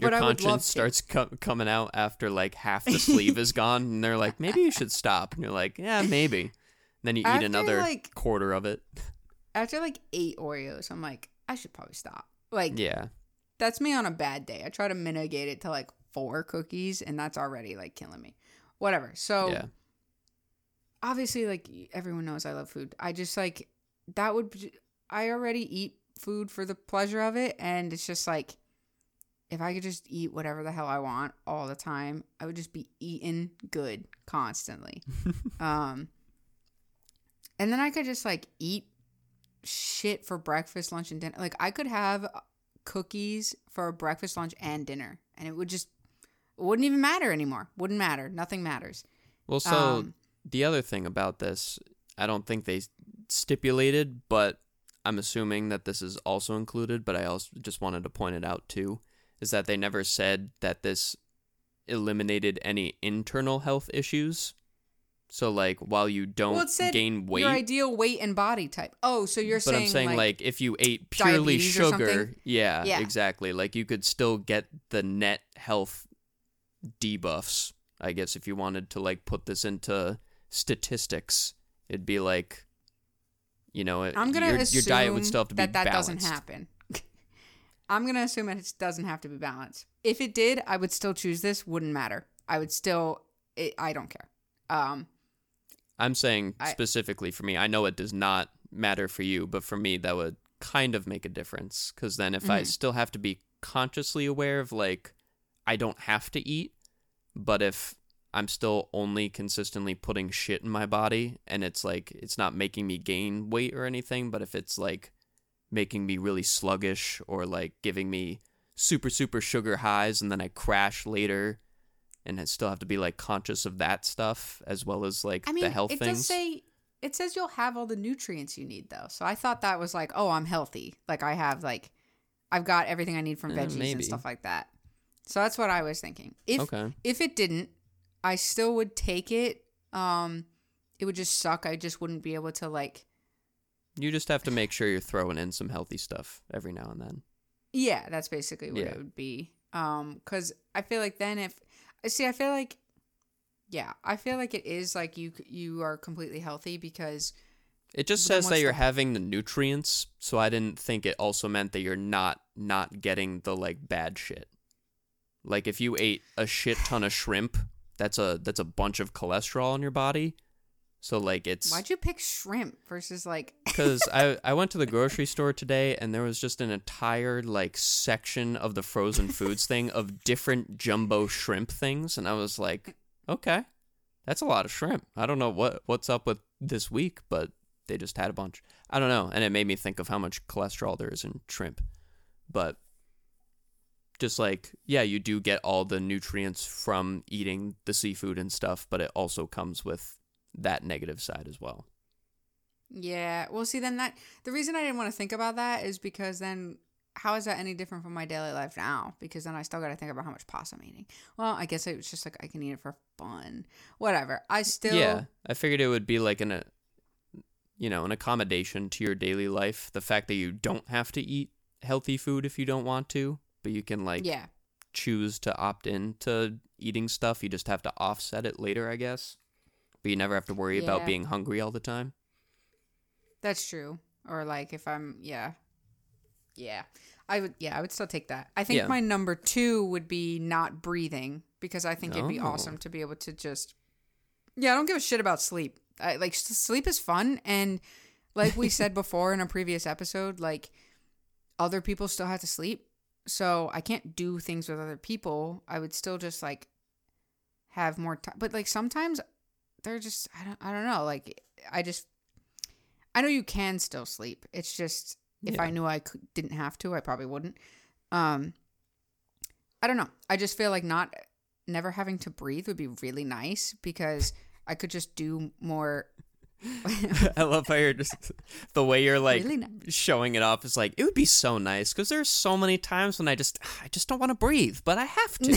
your conscience starts com- coming out after like half the sleeve is gone, and they're like, maybe you should stop. And you're like, yeah, maybe. Then you eat after, another like, quarter of it. After like eight Oreos, I'm like, I should probably stop. Like, yeah, that's me on a bad day. I try to mitigate it to like four cookies, and that's already like killing me. Whatever. So, yeah. Obviously, like everyone knows, I love food. I just like that would. Be, I already eat food for the pleasure of it, and it's just like if I could just eat whatever the hell I want all the time, I would just be eating good constantly. um. And then I could just, like, eat shit for breakfast, lunch, and dinner. Like, I could have cookies for breakfast, lunch, and dinner. And it would just, it wouldn't even matter anymore. Wouldn't matter. Nothing matters. Well, so um, the other thing about this, I don't think they stipulated, but I'm assuming that this is also included, but I also just wanted to point it out, too, is that they never said that this eliminated any internal health issues. So, like, while you don't well, it said gain weight... your ideal weight and body type. Oh, so you're saying, like... But I'm saying, like, like, if you ate purely sugar... Yeah, yeah, exactly. Like, you could still get the net health debuffs, I guess, if you wanted to, like, put this into statistics. It'd be, like, you know, it, I'm gonna your, assume your diet would still have to be that that balanced. Doesn't happen. I'm going to assume it doesn't have to be balanced. If it did, I would still choose this. Wouldn't matter. I would still, it, I don't care. Um, I'm saying specifically I, for me, I know it does not matter for you, but for me, that would kind of make a difference. Because then if mm-hmm. I still have to be consciously aware of, like, I don't have to eat, but if I'm still only consistently putting shit in my body and it's like, it's not making me gain weight or anything, but if it's like making me really sluggish or like giving me super, super sugar highs and then I crash later and I still have to be like conscious of that stuff as well as like I mean, the health it things. Does say, it says you'll have all the nutrients you need though. So I thought that was like, oh, I'm healthy. Like I have like, I've got everything I need from veggies uh, and stuff like that. So that's what I was thinking. If okay. if it didn't, I still would take it. Um, it would just suck. I just wouldn't be able to like. You just have to make sure you're throwing in some healthy stuff every now and then. Yeah, that's basically what yeah. it would be. Um, 'cause I feel like then if see, I feel like, yeah, I feel like it is like you you are completely healthy because. It just says that you're having the nutrients, so I didn't think it also meant that you're not not getting the like bad shit. Like if you ate a shit ton of shrimp. That's a that's a bunch of cholesterol in your body. So, like, it's... Why'd you pick shrimp versus, like... Because I, I went to the grocery store today, and there was just an entire, like, section of the frozen foods thing of different jumbo shrimp things. And I was like, okay, that's a lot of shrimp. I don't know what what's up with this week, but they just had a bunch. I don't know. And it made me think of how much cholesterol there is in shrimp. But... Just like, yeah, you do get all the nutrients from eating the seafood and stuff, but it also comes with that negative side as well. Yeah. Well, see, then that the reason I didn't want to think about that is because then how is that any different from my daily life now? Because then I still got to think about how much pasta I'm eating. Well, I guess it was just like I can eat it for fun. Whatever. I still. Yeah. I figured it would be like an, you know, an accommodation to your daily life. The fact that you don't have to eat healthy food if you don't want to. But you can, like, yeah. choose to opt in to eating stuff. You just have to offset it later, I guess. But you never have to worry yeah. about being hungry all the time. That's true. Or, like, if I'm, yeah. Yeah. I would, yeah, I would still take that. I think yeah. my number two would be not breathing. Because I think oh. it'd be awesome to be able to just, yeah, I don't give a shit about sleep. I, like, sleep is fun. And like we said before in a previous episode, like, other people still have to sleep. So I can't do things with other people. I would still just like have more time. But like sometimes they're just, I don't, I don't know. Like I just, I know you can still sleep. It's just if yeah. I knew I could, didn't have to, I probably wouldn't. Um, I don't know. I just feel like not, never having to breathe would be really nice because I could just do more. I love how you're just the way you're like really nice. Showing it off is like it would be so nice because there's so many times when I just I just don't want to breathe but I have to.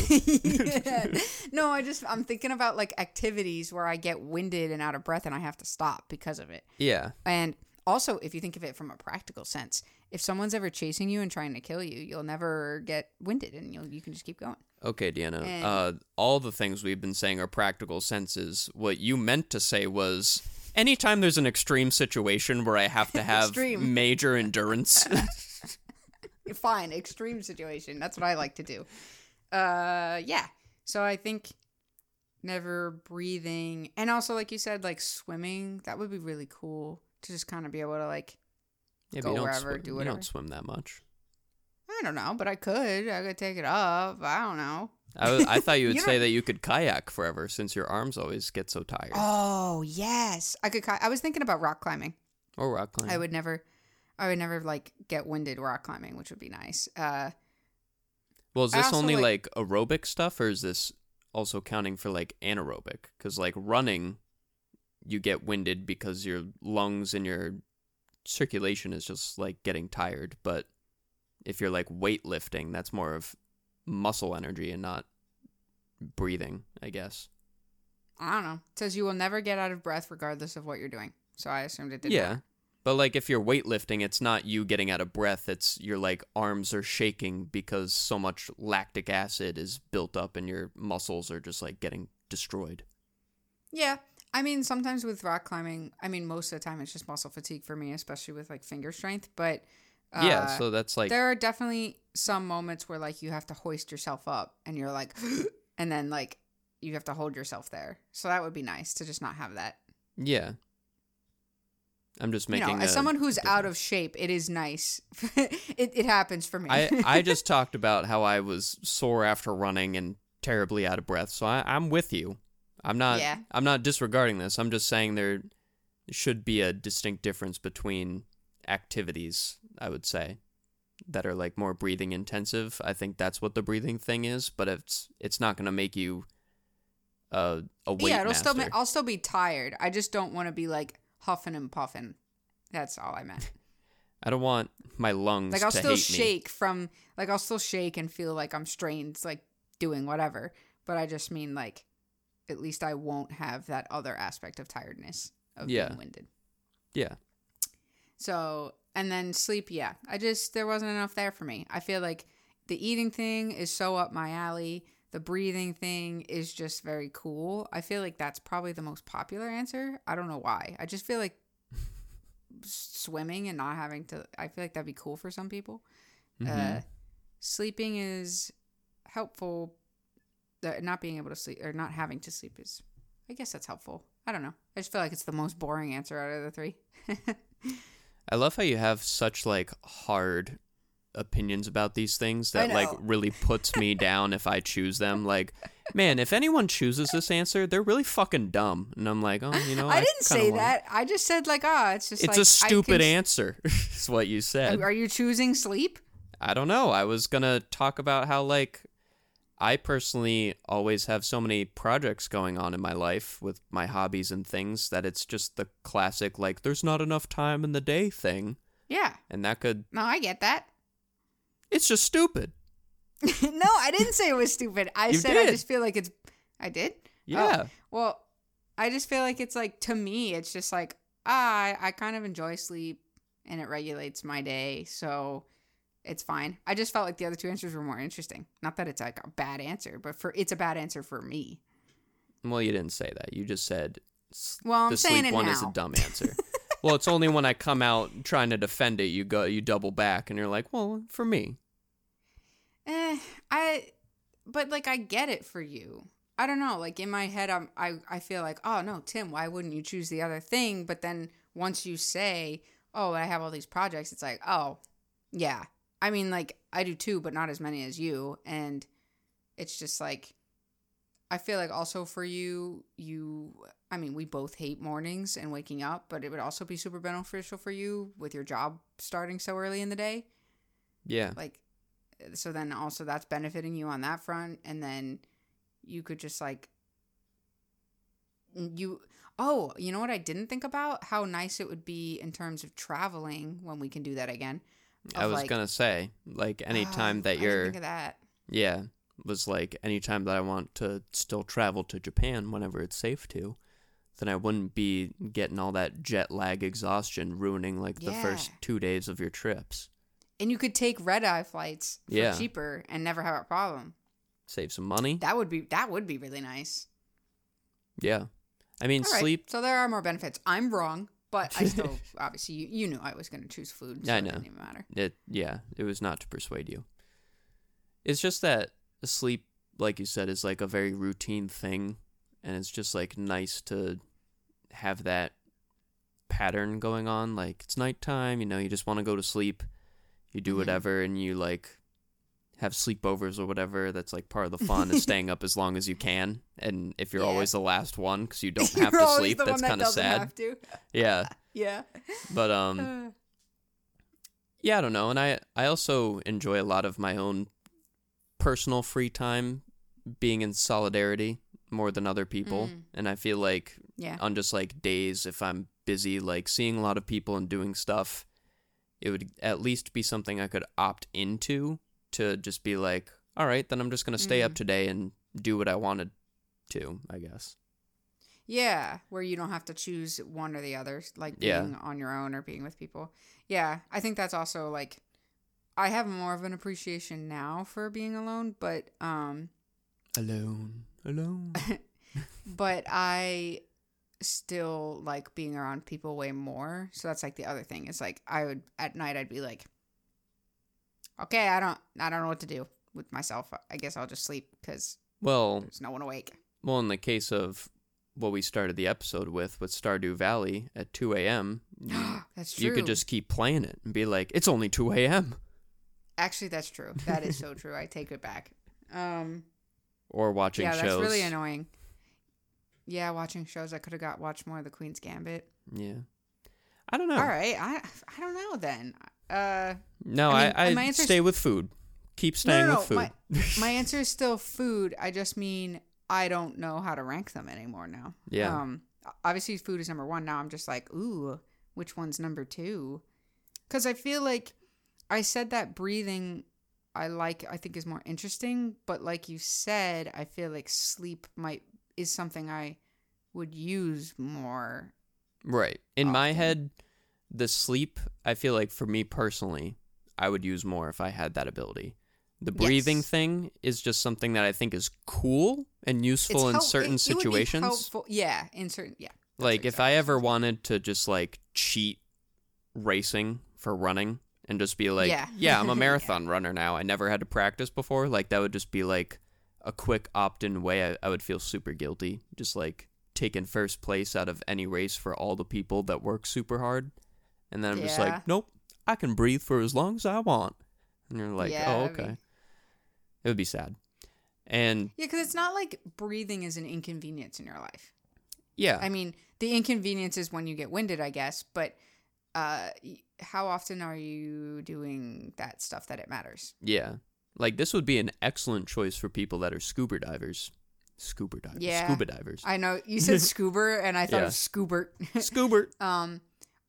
yeah. No, I just I'm thinking about like activities where I get winded and out of breath and I have to stop because of it. Yeah. And also if you think of it from a practical sense, if someone's ever chasing you and trying to kill you, you'll never get winded and you'll you can just keep going. Okay, Deanna, and, uh, all the things we've been saying are practical senses. What you meant to say was anytime there's an extreme situation where I have to have major endurance. Fine, extreme situation. That's what I like to do. Uh, yeah. So I think never breathing. And also, like you said, like swimming. That would be really cool to just kind of be able to like yeah, go wherever, swim, do whatever. You don't swim that much. I don't know, but I could. I could take it up. I don't know. I, was, I thought you would you say that you could kayak forever since your arms always get so tired. Oh, yes. I could. I was thinking about rock climbing. Or rock climbing. I would never, I would never like get winded rock climbing, which would be nice. Uh, well, is this also, only like, like aerobic stuff or is this also counting for like anaerobic? Because like running, you get winded because your lungs and your circulation is just like getting tired. But if you're like weightlifting, that's more of muscle energy and not breathing, I guess. I don't know. It says you will never get out of breath regardless of what you're doing. So I assumed it did. Yeah. Work. But like if you're weightlifting, it's not you getting out of breath. It's your like arms are shaking because so much lactic acid is built up and your muscles are just like getting destroyed. Yeah. I mean, sometimes with rock climbing, I mean, most of the time it's just muscle fatigue for me, especially with like finger strength. But uh, yeah, so that's like there are definitely some moments where like you have to hoist yourself up and you're like, and then like you have to hold yourself there. So that would be nice to just not have that. Yeah. I'm just making, you know, as a, someone who's out of shape, it is nice. it, it happens for me. I, I just talked about how I was sore after running and terribly out of breath. So I, I'm with you. I'm not, yeah. I'm not disregarding this. I'm just saying there should be a distinct difference between activities, I would say, that are like more breathing intensive. I think that's what the breathing thing is, but it's, it's not going to make you uh, a weight yeah, it'll master. Still ma- I'll still be tired. I just don't want to be like, huffing and puffing. That's all I meant. I don't want my lungs like I'll to still hate shake me. From like I'll still shake and feel like I'm strained, like doing whatever. But I just mean like at least I won't have that other aspect of tiredness of yeah. being winded. Yeah. So and then sleep, yeah. I just there wasn't enough there for me. I feel like the eating thing is so up my alley. The breathing thing is just very cool. I feel like that's probably the most popular answer. I don't know why. I just feel like swimming and not having to... I feel like that'd be cool for some people. Mm-hmm. Uh, sleeping is helpful. Uh, not being able to sleep or not having to sleep is... I guess that's helpful. I don't know. I just feel like it's the most boring answer out of the three. I love how you have such like hard... opinions about these things that like really puts me down if I choose them. Like, man, if anyone chooses this answer, they're really fucking dumb. And I'm like, oh, you know, I, I didn't say wanna... that. I just said like, ah, oh, it's just. It's like, a stupid can... answer. Is what you said. Are you choosing sleep? I don't know. I was gonna talk about how like I personally always have so many projects going on in my life with my hobbies and things that it's just the classic like, there's not enough time in the day thing. Yeah. And that could. No, I get that. It's just stupid. No, I didn't say it was stupid. I you said did. I just feel like it's... I did? Yeah. Oh, well, I just feel like it's like, to me, it's just like, ah, I, I kind of enjoy sleep and it regulates my day, so it's fine. I just felt like the other two answers were more interesting. Not that it's like a bad answer, but for it's a bad answer for me. Well, you didn't say that. You just said well, I'm the saying sleep it one now. Is a dumb answer. Well, it's only when I come out trying to defend it, you go, you double back and you're like, well, for me. Eh, I, but like, I get it for you. I don't know. Like in my head, I'm, I, I feel like, oh no, Tim, why wouldn't you choose the other thing? But then once you say, oh, I have all these projects, it's like, oh yeah. I mean, like I do too, but not as many as you. And it's just like, I feel like also for you, you, I mean, we both hate mornings and waking up, but it would also be super beneficial for you with your job starting so early in the day. Yeah. Like, so then also that's benefiting you on that front. And then you could just like, you, oh, you know what I didn't think about? How nice it would be in terms of traveling when we can do that again. I was like, going to say, like anytime oh, that you're, I didn't think of that. Yeah. Was like anytime that I want to still travel to Japan whenever it's safe to, then I wouldn't be getting all that jet lag exhaustion ruining like yeah. the first two days of your trips. And you could take red eye flights for yeah. cheaper and never have a problem. Save some money. That would be that would be really nice. Yeah. I mean all sleep right. So there are more benefits. I'm wrong, but I still obviously you, you knew I was gonna choose food, so I know. It didn't even matter. It yeah, it was not to persuade you. It's just that sleep, like you said, is like a very routine thing, and it's just like nice to have that pattern going on. Like it's nighttime, you know, you just want to go to sleep, you do whatever, mm-hmm. and you like have sleepovers or whatever. That's like part of the fun is staying up as long as you can, and if you're yeah. always the last one because you don't have to sleep, that's that kind of sad. Have to. yeah, yeah, but um, yeah, I don't know, and I I also enjoy a lot of my own personal free time being in solidarity more than other people mm. and I feel like yeah. on just like days if I'm busy like seeing a lot of people and doing stuff, it would at least be something I could opt into to just be like, all right, then I'm just gonna stay mm. up today and do what I wanted to, I guess. Yeah, where you don't have to choose one or the other, like being yeah. on your own or being with people. Yeah, I think that's also like I have more of an appreciation now for being alone, but um alone alone but I still like being around people way more. So that's like the other thing. It's like I would at night I'd be like okay, I don't, I don't know what to do with myself. I guess I'll just sleep because well, there's no one awake. Well, in the case of what we started the episode with, with Stardew Valley at two a.m. That's true. You could just keep playing it and be like, it's only two a.m. Actually, that's true. That is so true. I take it back. Um, or watching yeah, shows. Yeah, that's really annoying. Yeah, watching shows. I could have got watched more of The Queen's Gambit. Yeah. I don't know. All right. I I don't know then. Uh, no, I, mean, I, I my answer's... stay with food. Keep staying no, no, no. with food. My, my answer is still food. I just mean I don't know how to rank them anymore now. Yeah. Um, obviously, food is number one. Now I'm just like, ooh, which one's number two? Because I feel like I said that breathing I like, I think is more interesting. But like you said, I feel like sleep might is something I would use more. Right. In often. My head, the sleep, I feel like for me personally, I would use more if I had that ability. The breathing yes. thing is just something that I think is cool and useful it's in hel- certain it, it situations. Would be helpful. Yeah, in certain, yeah. Like if I ever wanted to just like cheat racing for running and just be like, yeah, yeah I'm a marathon yeah. runner now. I never had to practice before. Like that would just be like a quick opt-in way. I, I would feel super guilty. Just like taking first place out of any race for all the people that work super hard. And then I'm yeah. just like, nope, I can breathe for as long as I want. And you're like, yeah, oh, okay. I mean, it would be sad. And yeah, because it's not like breathing is an inconvenience in your life. Yeah. I mean, the inconvenience is when you get winded, I guess. But uh, how often are you doing that stuff that it matters? Yeah. Like, this would be an excellent choice for people that are scuba divers. Scuba divers. Yeah. Scuba divers. I know. You said scuba, and I thought yeah. of scoobert. Scoobert. um,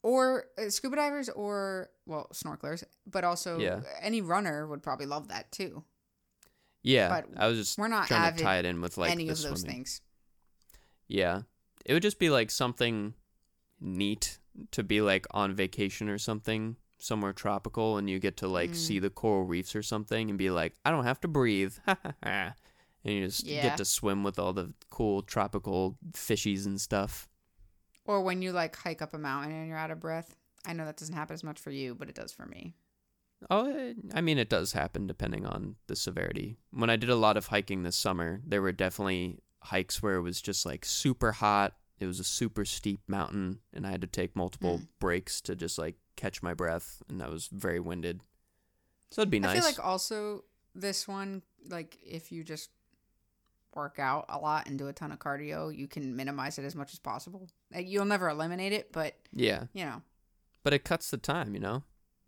or uh, scuba divers or, well, snorkelers. But also, yeah. any runner would probably love that, too. Yeah, but I was just we're not trying to tie it in with like any of those swimming. Things. Yeah, it would just be like something neat to be like on vacation or something somewhere tropical, and you get to like mm. see the coral reefs or something, and be like, I don't have to breathe, and you just yeah. get to swim with all the cool tropical fishies and stuff. Or when you like hike up a mountain and you're out of breath. I know that doesn't happen as much for you, but it does for me. Oh, I mean, it does happen depending on the severity. When I did a lot of hiking this summer, there were definitely hikes where it was just like super hot. It was a super steep mountain and I had to take multiple mm. breaks to just like catch my breath. And I was very winded. So it'd be nice. I feel like also this one, like if you just work out a lot and do a ton of cardio, you can minimize it as much as possible. Like, you'll never eliminate it, but yeah, you know, but it cuts the time, you know?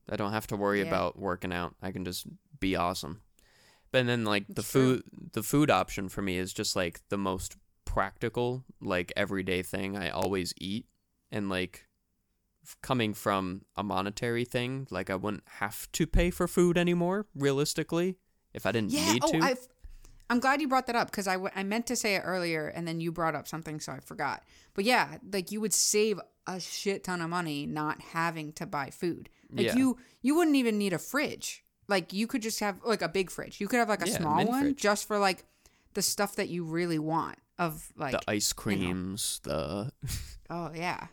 I don't have to worry yeah. about working out. I can just be awesome. But then like it's the food true. the food option for me is just like the most practical, like everyday thing I always eat. And like coming from a monetary thing, like I wouldn't have to pay for food anymore, realistically, if I didn't yeah. need oh, to. I've, I'm glad you brought that up because I, w- I meant to say it earlier and then you brought up something so I forgot. But yeah, like you would save a shit ton of money not having to buy food. Like yeah. you, you wouldn't even need a fridge. Like you could just have like a big fridge. You could have like a yeah, small one fridge. Just for like the stuff that you really want of like the ice creams, you know. the Oh yeah.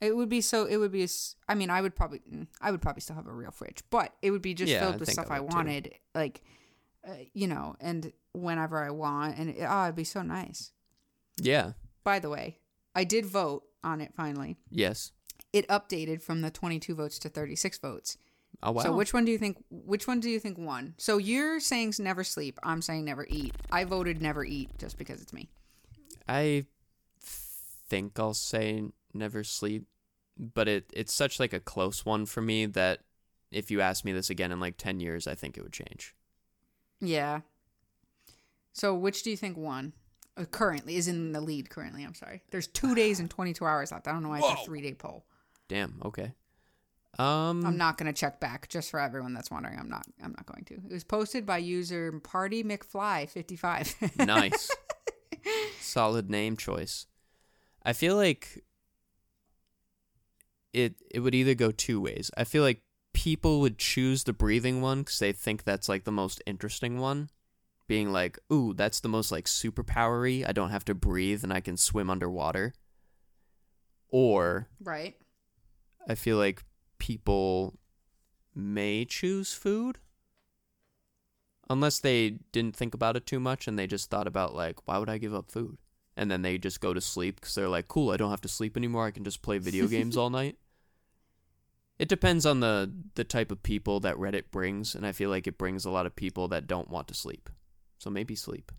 It would be so it would be I mean, I would probably I would probably still have a real fridge, but it would be just yeah, filled I with stuff I, I wanted too. Like uh, you know, and whenever I want and it, oh, it'd be so nice. Yeah. By the way, I did vote on it finally. Yes. It updated from the twenty-two votes to thirty-six votes. Oh wow! So which one do you think? Which one do you think won? So you're saying never sleep. I'm saying never eat. I voted never eat just because it's me. I think I'll say never sleep, but it it's such like a close one for me that if you ask me this again in like ten years, I think it would change. Yeah. So which do you think won? Uh, currently is in the lead. Currently, I'm sorry. There's two days and twenty-two hours left. I don't know why it's Whoa. a three-day poll. Damn. Okay. Um, I'm not going to check back just for everyone that's wondering. I'm not, I'm not going to. It was posted by user Party McFly fifty-five. Nice. Solid name choice. I feel like it, it would either go two ways. I feel like people would choose the breathing one because they think that's like the most interesting one. Being like, ooh, that's the most like superpowery. I don't have to breathe and I can swim underwater. Or right, I feel like people may choose food Unless they didn't think about it too much and they just thought about, like, why would I give up food? And then they just go to sleep because they're like, cool, I don't have to sleep anymore. I can just play video games all night. It depends on the, the type of people that Reddit brings, and I feel like it brings a lot of people that don't want to sleep. So maybe sleep.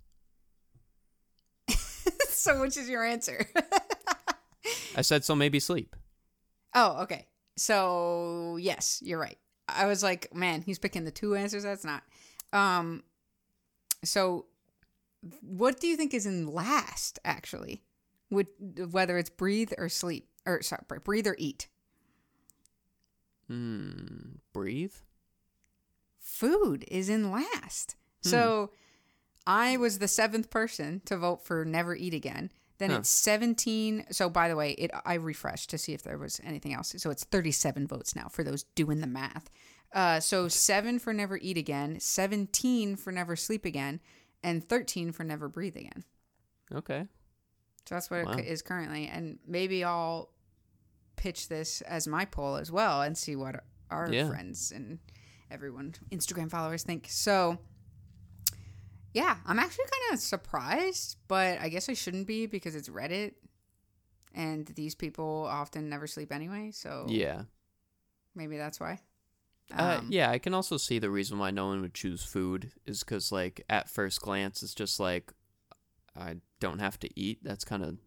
So which is your answer? I said so maybe sleep. Oh, okay. So yes, you're right. I was like, man, he's picking the two answers. That's not. Um, so what do you think is in last, actually? Would, whether it's breathe or sleep, or sorry, breathe or eat. Mm, breathe? Food is in last. Hmm. So I was the seventh person to vote for never eat again. Then huh. It's seventeen. So by the way, it I refreshed to see if there was anything else. So it's thirty-seven votes now for those doing the math. Uh, so seven for never eat again, seventeen for never sleep again, and thirteen for never breathe again. Okay. So that's what wow. it is currently. And maybe I'll pitch this as my poll as well and see what our yeah. friends and everyone, Instagram followers think. So yeah, I'm actually kind of surprised, but I guess I shouldn't be because it's Reddit and these people often never sleep anyway. So yeah, maybe that's why. Uh, um, yeah, I can also see the reason why no one would choose food is because, like, at first glance, it's just like, I don't have to eat. That's kind of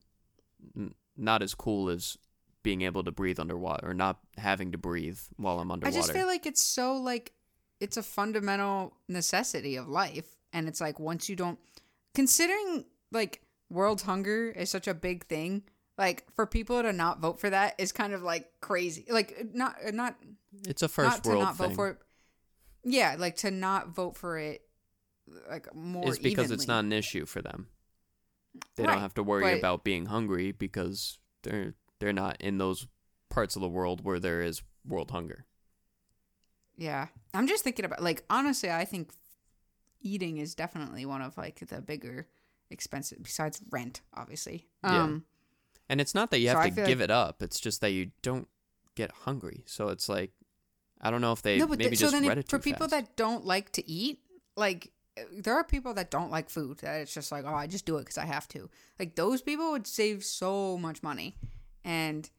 n- not as cool as being able to breathe underwater or not having to breathe while I'm underwater. I just feel like it's so, like, it's a fundamental necessity of life. And it's like, once you don't, considering, like, world hunger is such a big thing. Like, for people to not vote for that is kind of, like, crazy. Like, not, not. It's a first world thing. Not to not vote for it. Yeah, like, to not vote for it, like, more evenly. It's because it's not an issue for them. They don't have to worry about being hungry because they're they're not in those parts of the world where there is world hunger. Yeah. I'm just thinking about, like, honestly, I think eating is definitely one of, like, the bigger expenses, besides rent, obviously. Um, yeah. And it's not that you have so to give like... it up. It's just that you don't get hungry. So it's like, I don't know if they no, but maybe the, so just then read it too for people fast. That don't like to eat, like, there are people that don't like food. That it's just like, oh, I just do it because I have to. Like, those people would save so much money. And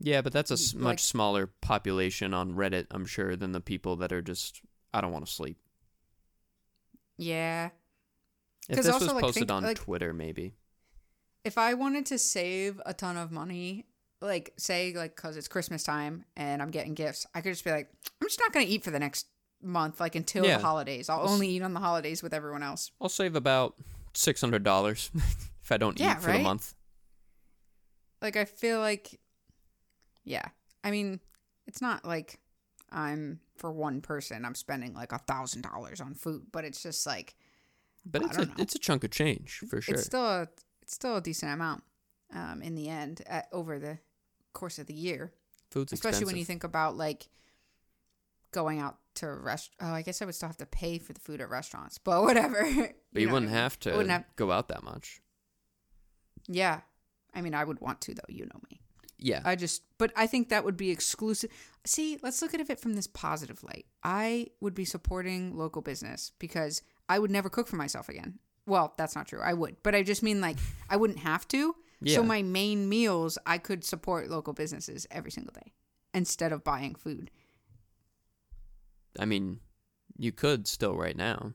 yeah, but that's a like, much smaller population on Reddit, I'm sure, than the people that are just, I don't want to sleep. Yeah. If this also, was like, posted think, on like, Twitter, maybe. If I wanted to save a ton of money, like, say, like, because it's Christmas time and I'm getting gifts, I could just be like, I'm just not going to eat for the next month, like, until yeah. the holidays. I'll, I'll only s- eat on the holidays with everyone else. I'll save about six hundred dollars if I don't yeah, eat for right? the month. Like, I feel like, yeah. I mean, it's not like I'm, for one person, I'm spending, like, a thousand dollars on food, but it's just, like, But it's a, it's a chunk of change, for sure. It's still a... It's still a decent amount um, in the end at, over the course of the year. Food's Especially expensive. When you think about, like, going out to a rest- Oh, I guess I would still have to pay for the food at restaurants, but whatever. But you, you know, wouldn't have to wouldn't have- go out that much. Yeah. I mean, I would want to, though. You know me. Yeah. I just, but I think that would be exclusive. See, let's look at it from this positive light. I would be supporting local business because I would never cook for myself again. Well, that's not true. I would. But I just mean, like, I wouldn't have to. Yeah. So my main meals, I could support local businesses every single day instead of buying food. I mean, you could still right now.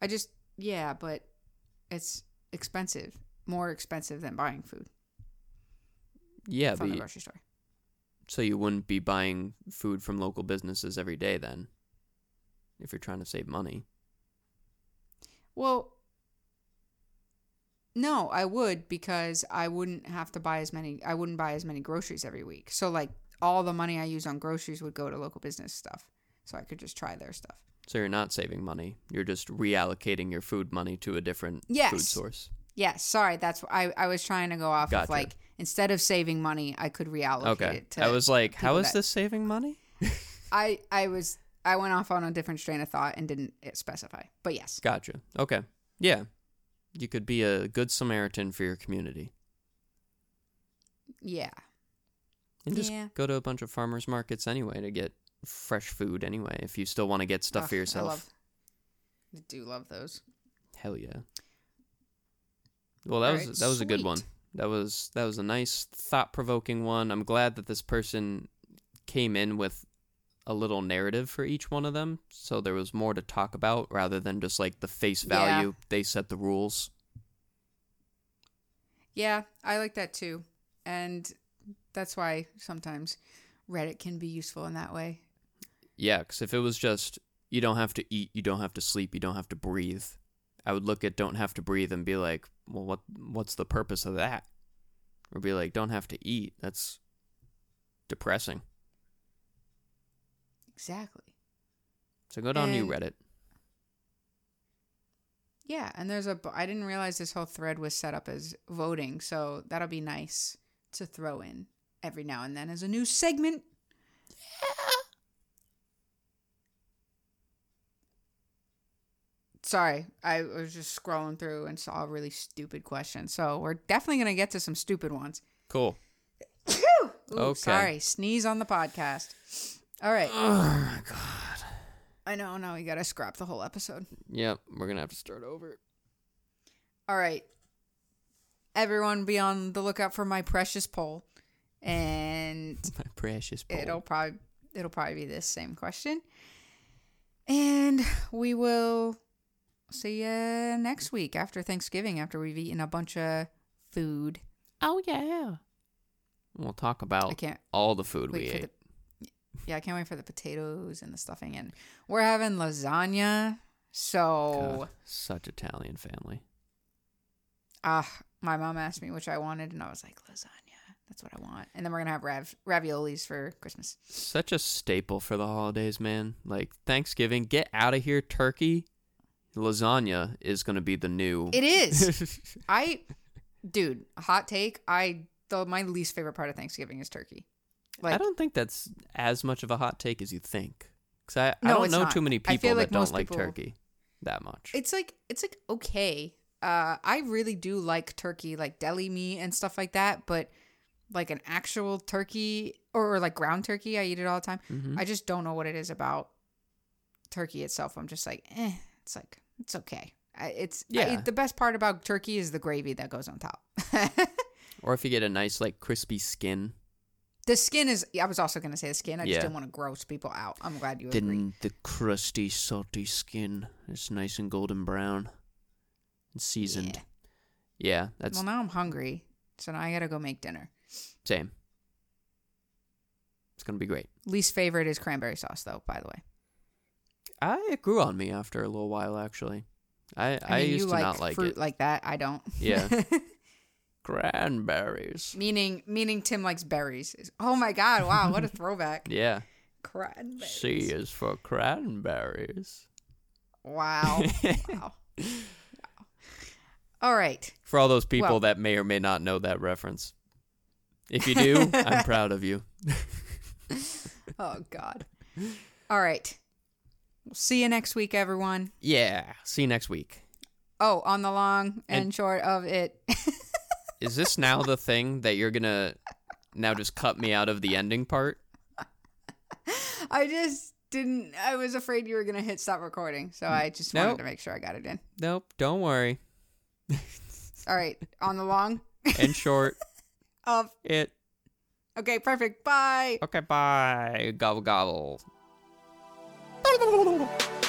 I just, yeah, but it's expensive. More expensive than buying food. Yeah. From but the grocery store. So you wouldn't be buying food from local businesses every day then, if you're trying to save money. Well, no, I would because I wouldn't have to buy as many. I wouldn't buy as many groceries every week. So, like, all the money I use on groceries would go to local business stuff. So I could just try their stuff. So you're not saving money. You're just reallocating your food money to a different yes. food source. Yes. Sorry, that's I. I was trying to go off gotcha. Of like instead of saving money, I could reallocate okay. it. To I was like, how is that, this saving money? I I was. I went off on a different strain of thought and didn't specify, but yes. Gotcha. Okay. Yeah. You could be a good Samaritan for your community. Yeah. And just yeah. go to a bunch of farmers markets anyway to get fresh food anyway, if you still want to get stuff Ugh, for yourself. I love, I do love those. Hell yeah. Well, that right, was that was sweet. a good one. That was that was a nice, thought-provoking one. I'm glad that this person came in with a little narrative for each one of them, so there was more to talk about rather than just like the face value. Yeah. They set the rules. Yeah, I like that too, and that's why sometimes Reddit can be useful in that way. Yeah, because if it was just you don't have to eat, you don't have to sleep, you don't have to breathe, I would look at don't have to breathe and be like, well, what what's the purpose of that? Or be like, don't have to eat. That's depressing. Exactly. So good on you, Reddit. Yeah, and there's a... I didn't realize this whole thread was set up as voting, so that'll be nice to throw in every now and then as a new segment. Yeah. Sorry, I was just scrolling through and saw a really stupid question. So we're definitely going to get to some stupid ones. Cool. Ooh, okay. Sorry, sneeze on the podcast. All right. Oh, my God. I know, now we got to scrap the whole episode. Yep, we're going to have to start over. All right. Everyone be on the lookout for my precious poll. And my precious poll. It'll probably, it'll probably be this same question. And we will... see you next week after Thanksgiving, after we've eaten a bunch of food. Oh, yeah. We'll talk about all the food we ate. The, yeah, I can't wait for the potatoes and the stuffing. And we're having lasagna. So. God, such Italian family. Ah, uh, my mom asked me which I wanted, and I was like, lasagna. That's what I want. And then we're going to have rav- raviolis for Christmas. Such a staple for the holidays, man. Like, Thanksgiving, get out of here, turkey. Lasagna is going to be the new... It is. I... Dude, hot take. I the, My least favorite part of Thanksgiving is turkey. Like, I don't think that's as much of a hot take as you think. Because I, no, I don't know not. too many people like that don't like people, turkey that much. It's like, it's like okay. Uh, I really do like turkey, like deli meat and stuff like that. But like an actual turkey or, or like ground turkey, I eat it all the time. Mm-hmm. I just don't know what it is about turkey itself. I'm just like, eh. It's like... It's okay. It's yeah. I, the best part about turkey is the gravy that goes on top. Or if you get a nice, like, crispy skin. The skin is... I was also going to say the skin. I yeah. just didn't want to gross people out. I'm glad you agree. Then the crusty, salty skin is nice and golden brown and seasoned. Yeah. yeah that's. Well, now I'm hungry, so now I got to go make dinner. Same. It's going to be great. Least favorite is cranberry sauce, though, by the way. I, it grew on me after a little while, actually. I, I, mean, I used to like not like fruit it. Like that. I don't. Yeah. Cranberries. Meaning, meaning Tim likes berries. Oh my God! Wow, what a throwback. Yeah. Cranberries. C is for cranberries. Wow. Wow. Wow. All right. For all those people well, that may or may not know that reference, if you do, I'm proud of you. Oh God. All right. See you next week, everyone. Yeah, see you next week. Oh, on the long and, and short of it. Is this now the thing that you're going to now just cut me out of the ending part? I just didn't. I was afraid you were going to hit stop recording, so I just nope. wanted to make sure I got it in. Nope, don't worry. All right, on the long and short of it. Okay, perfect. Bye. Okay, bye. Gobble, gobble. No, no, no, no, no.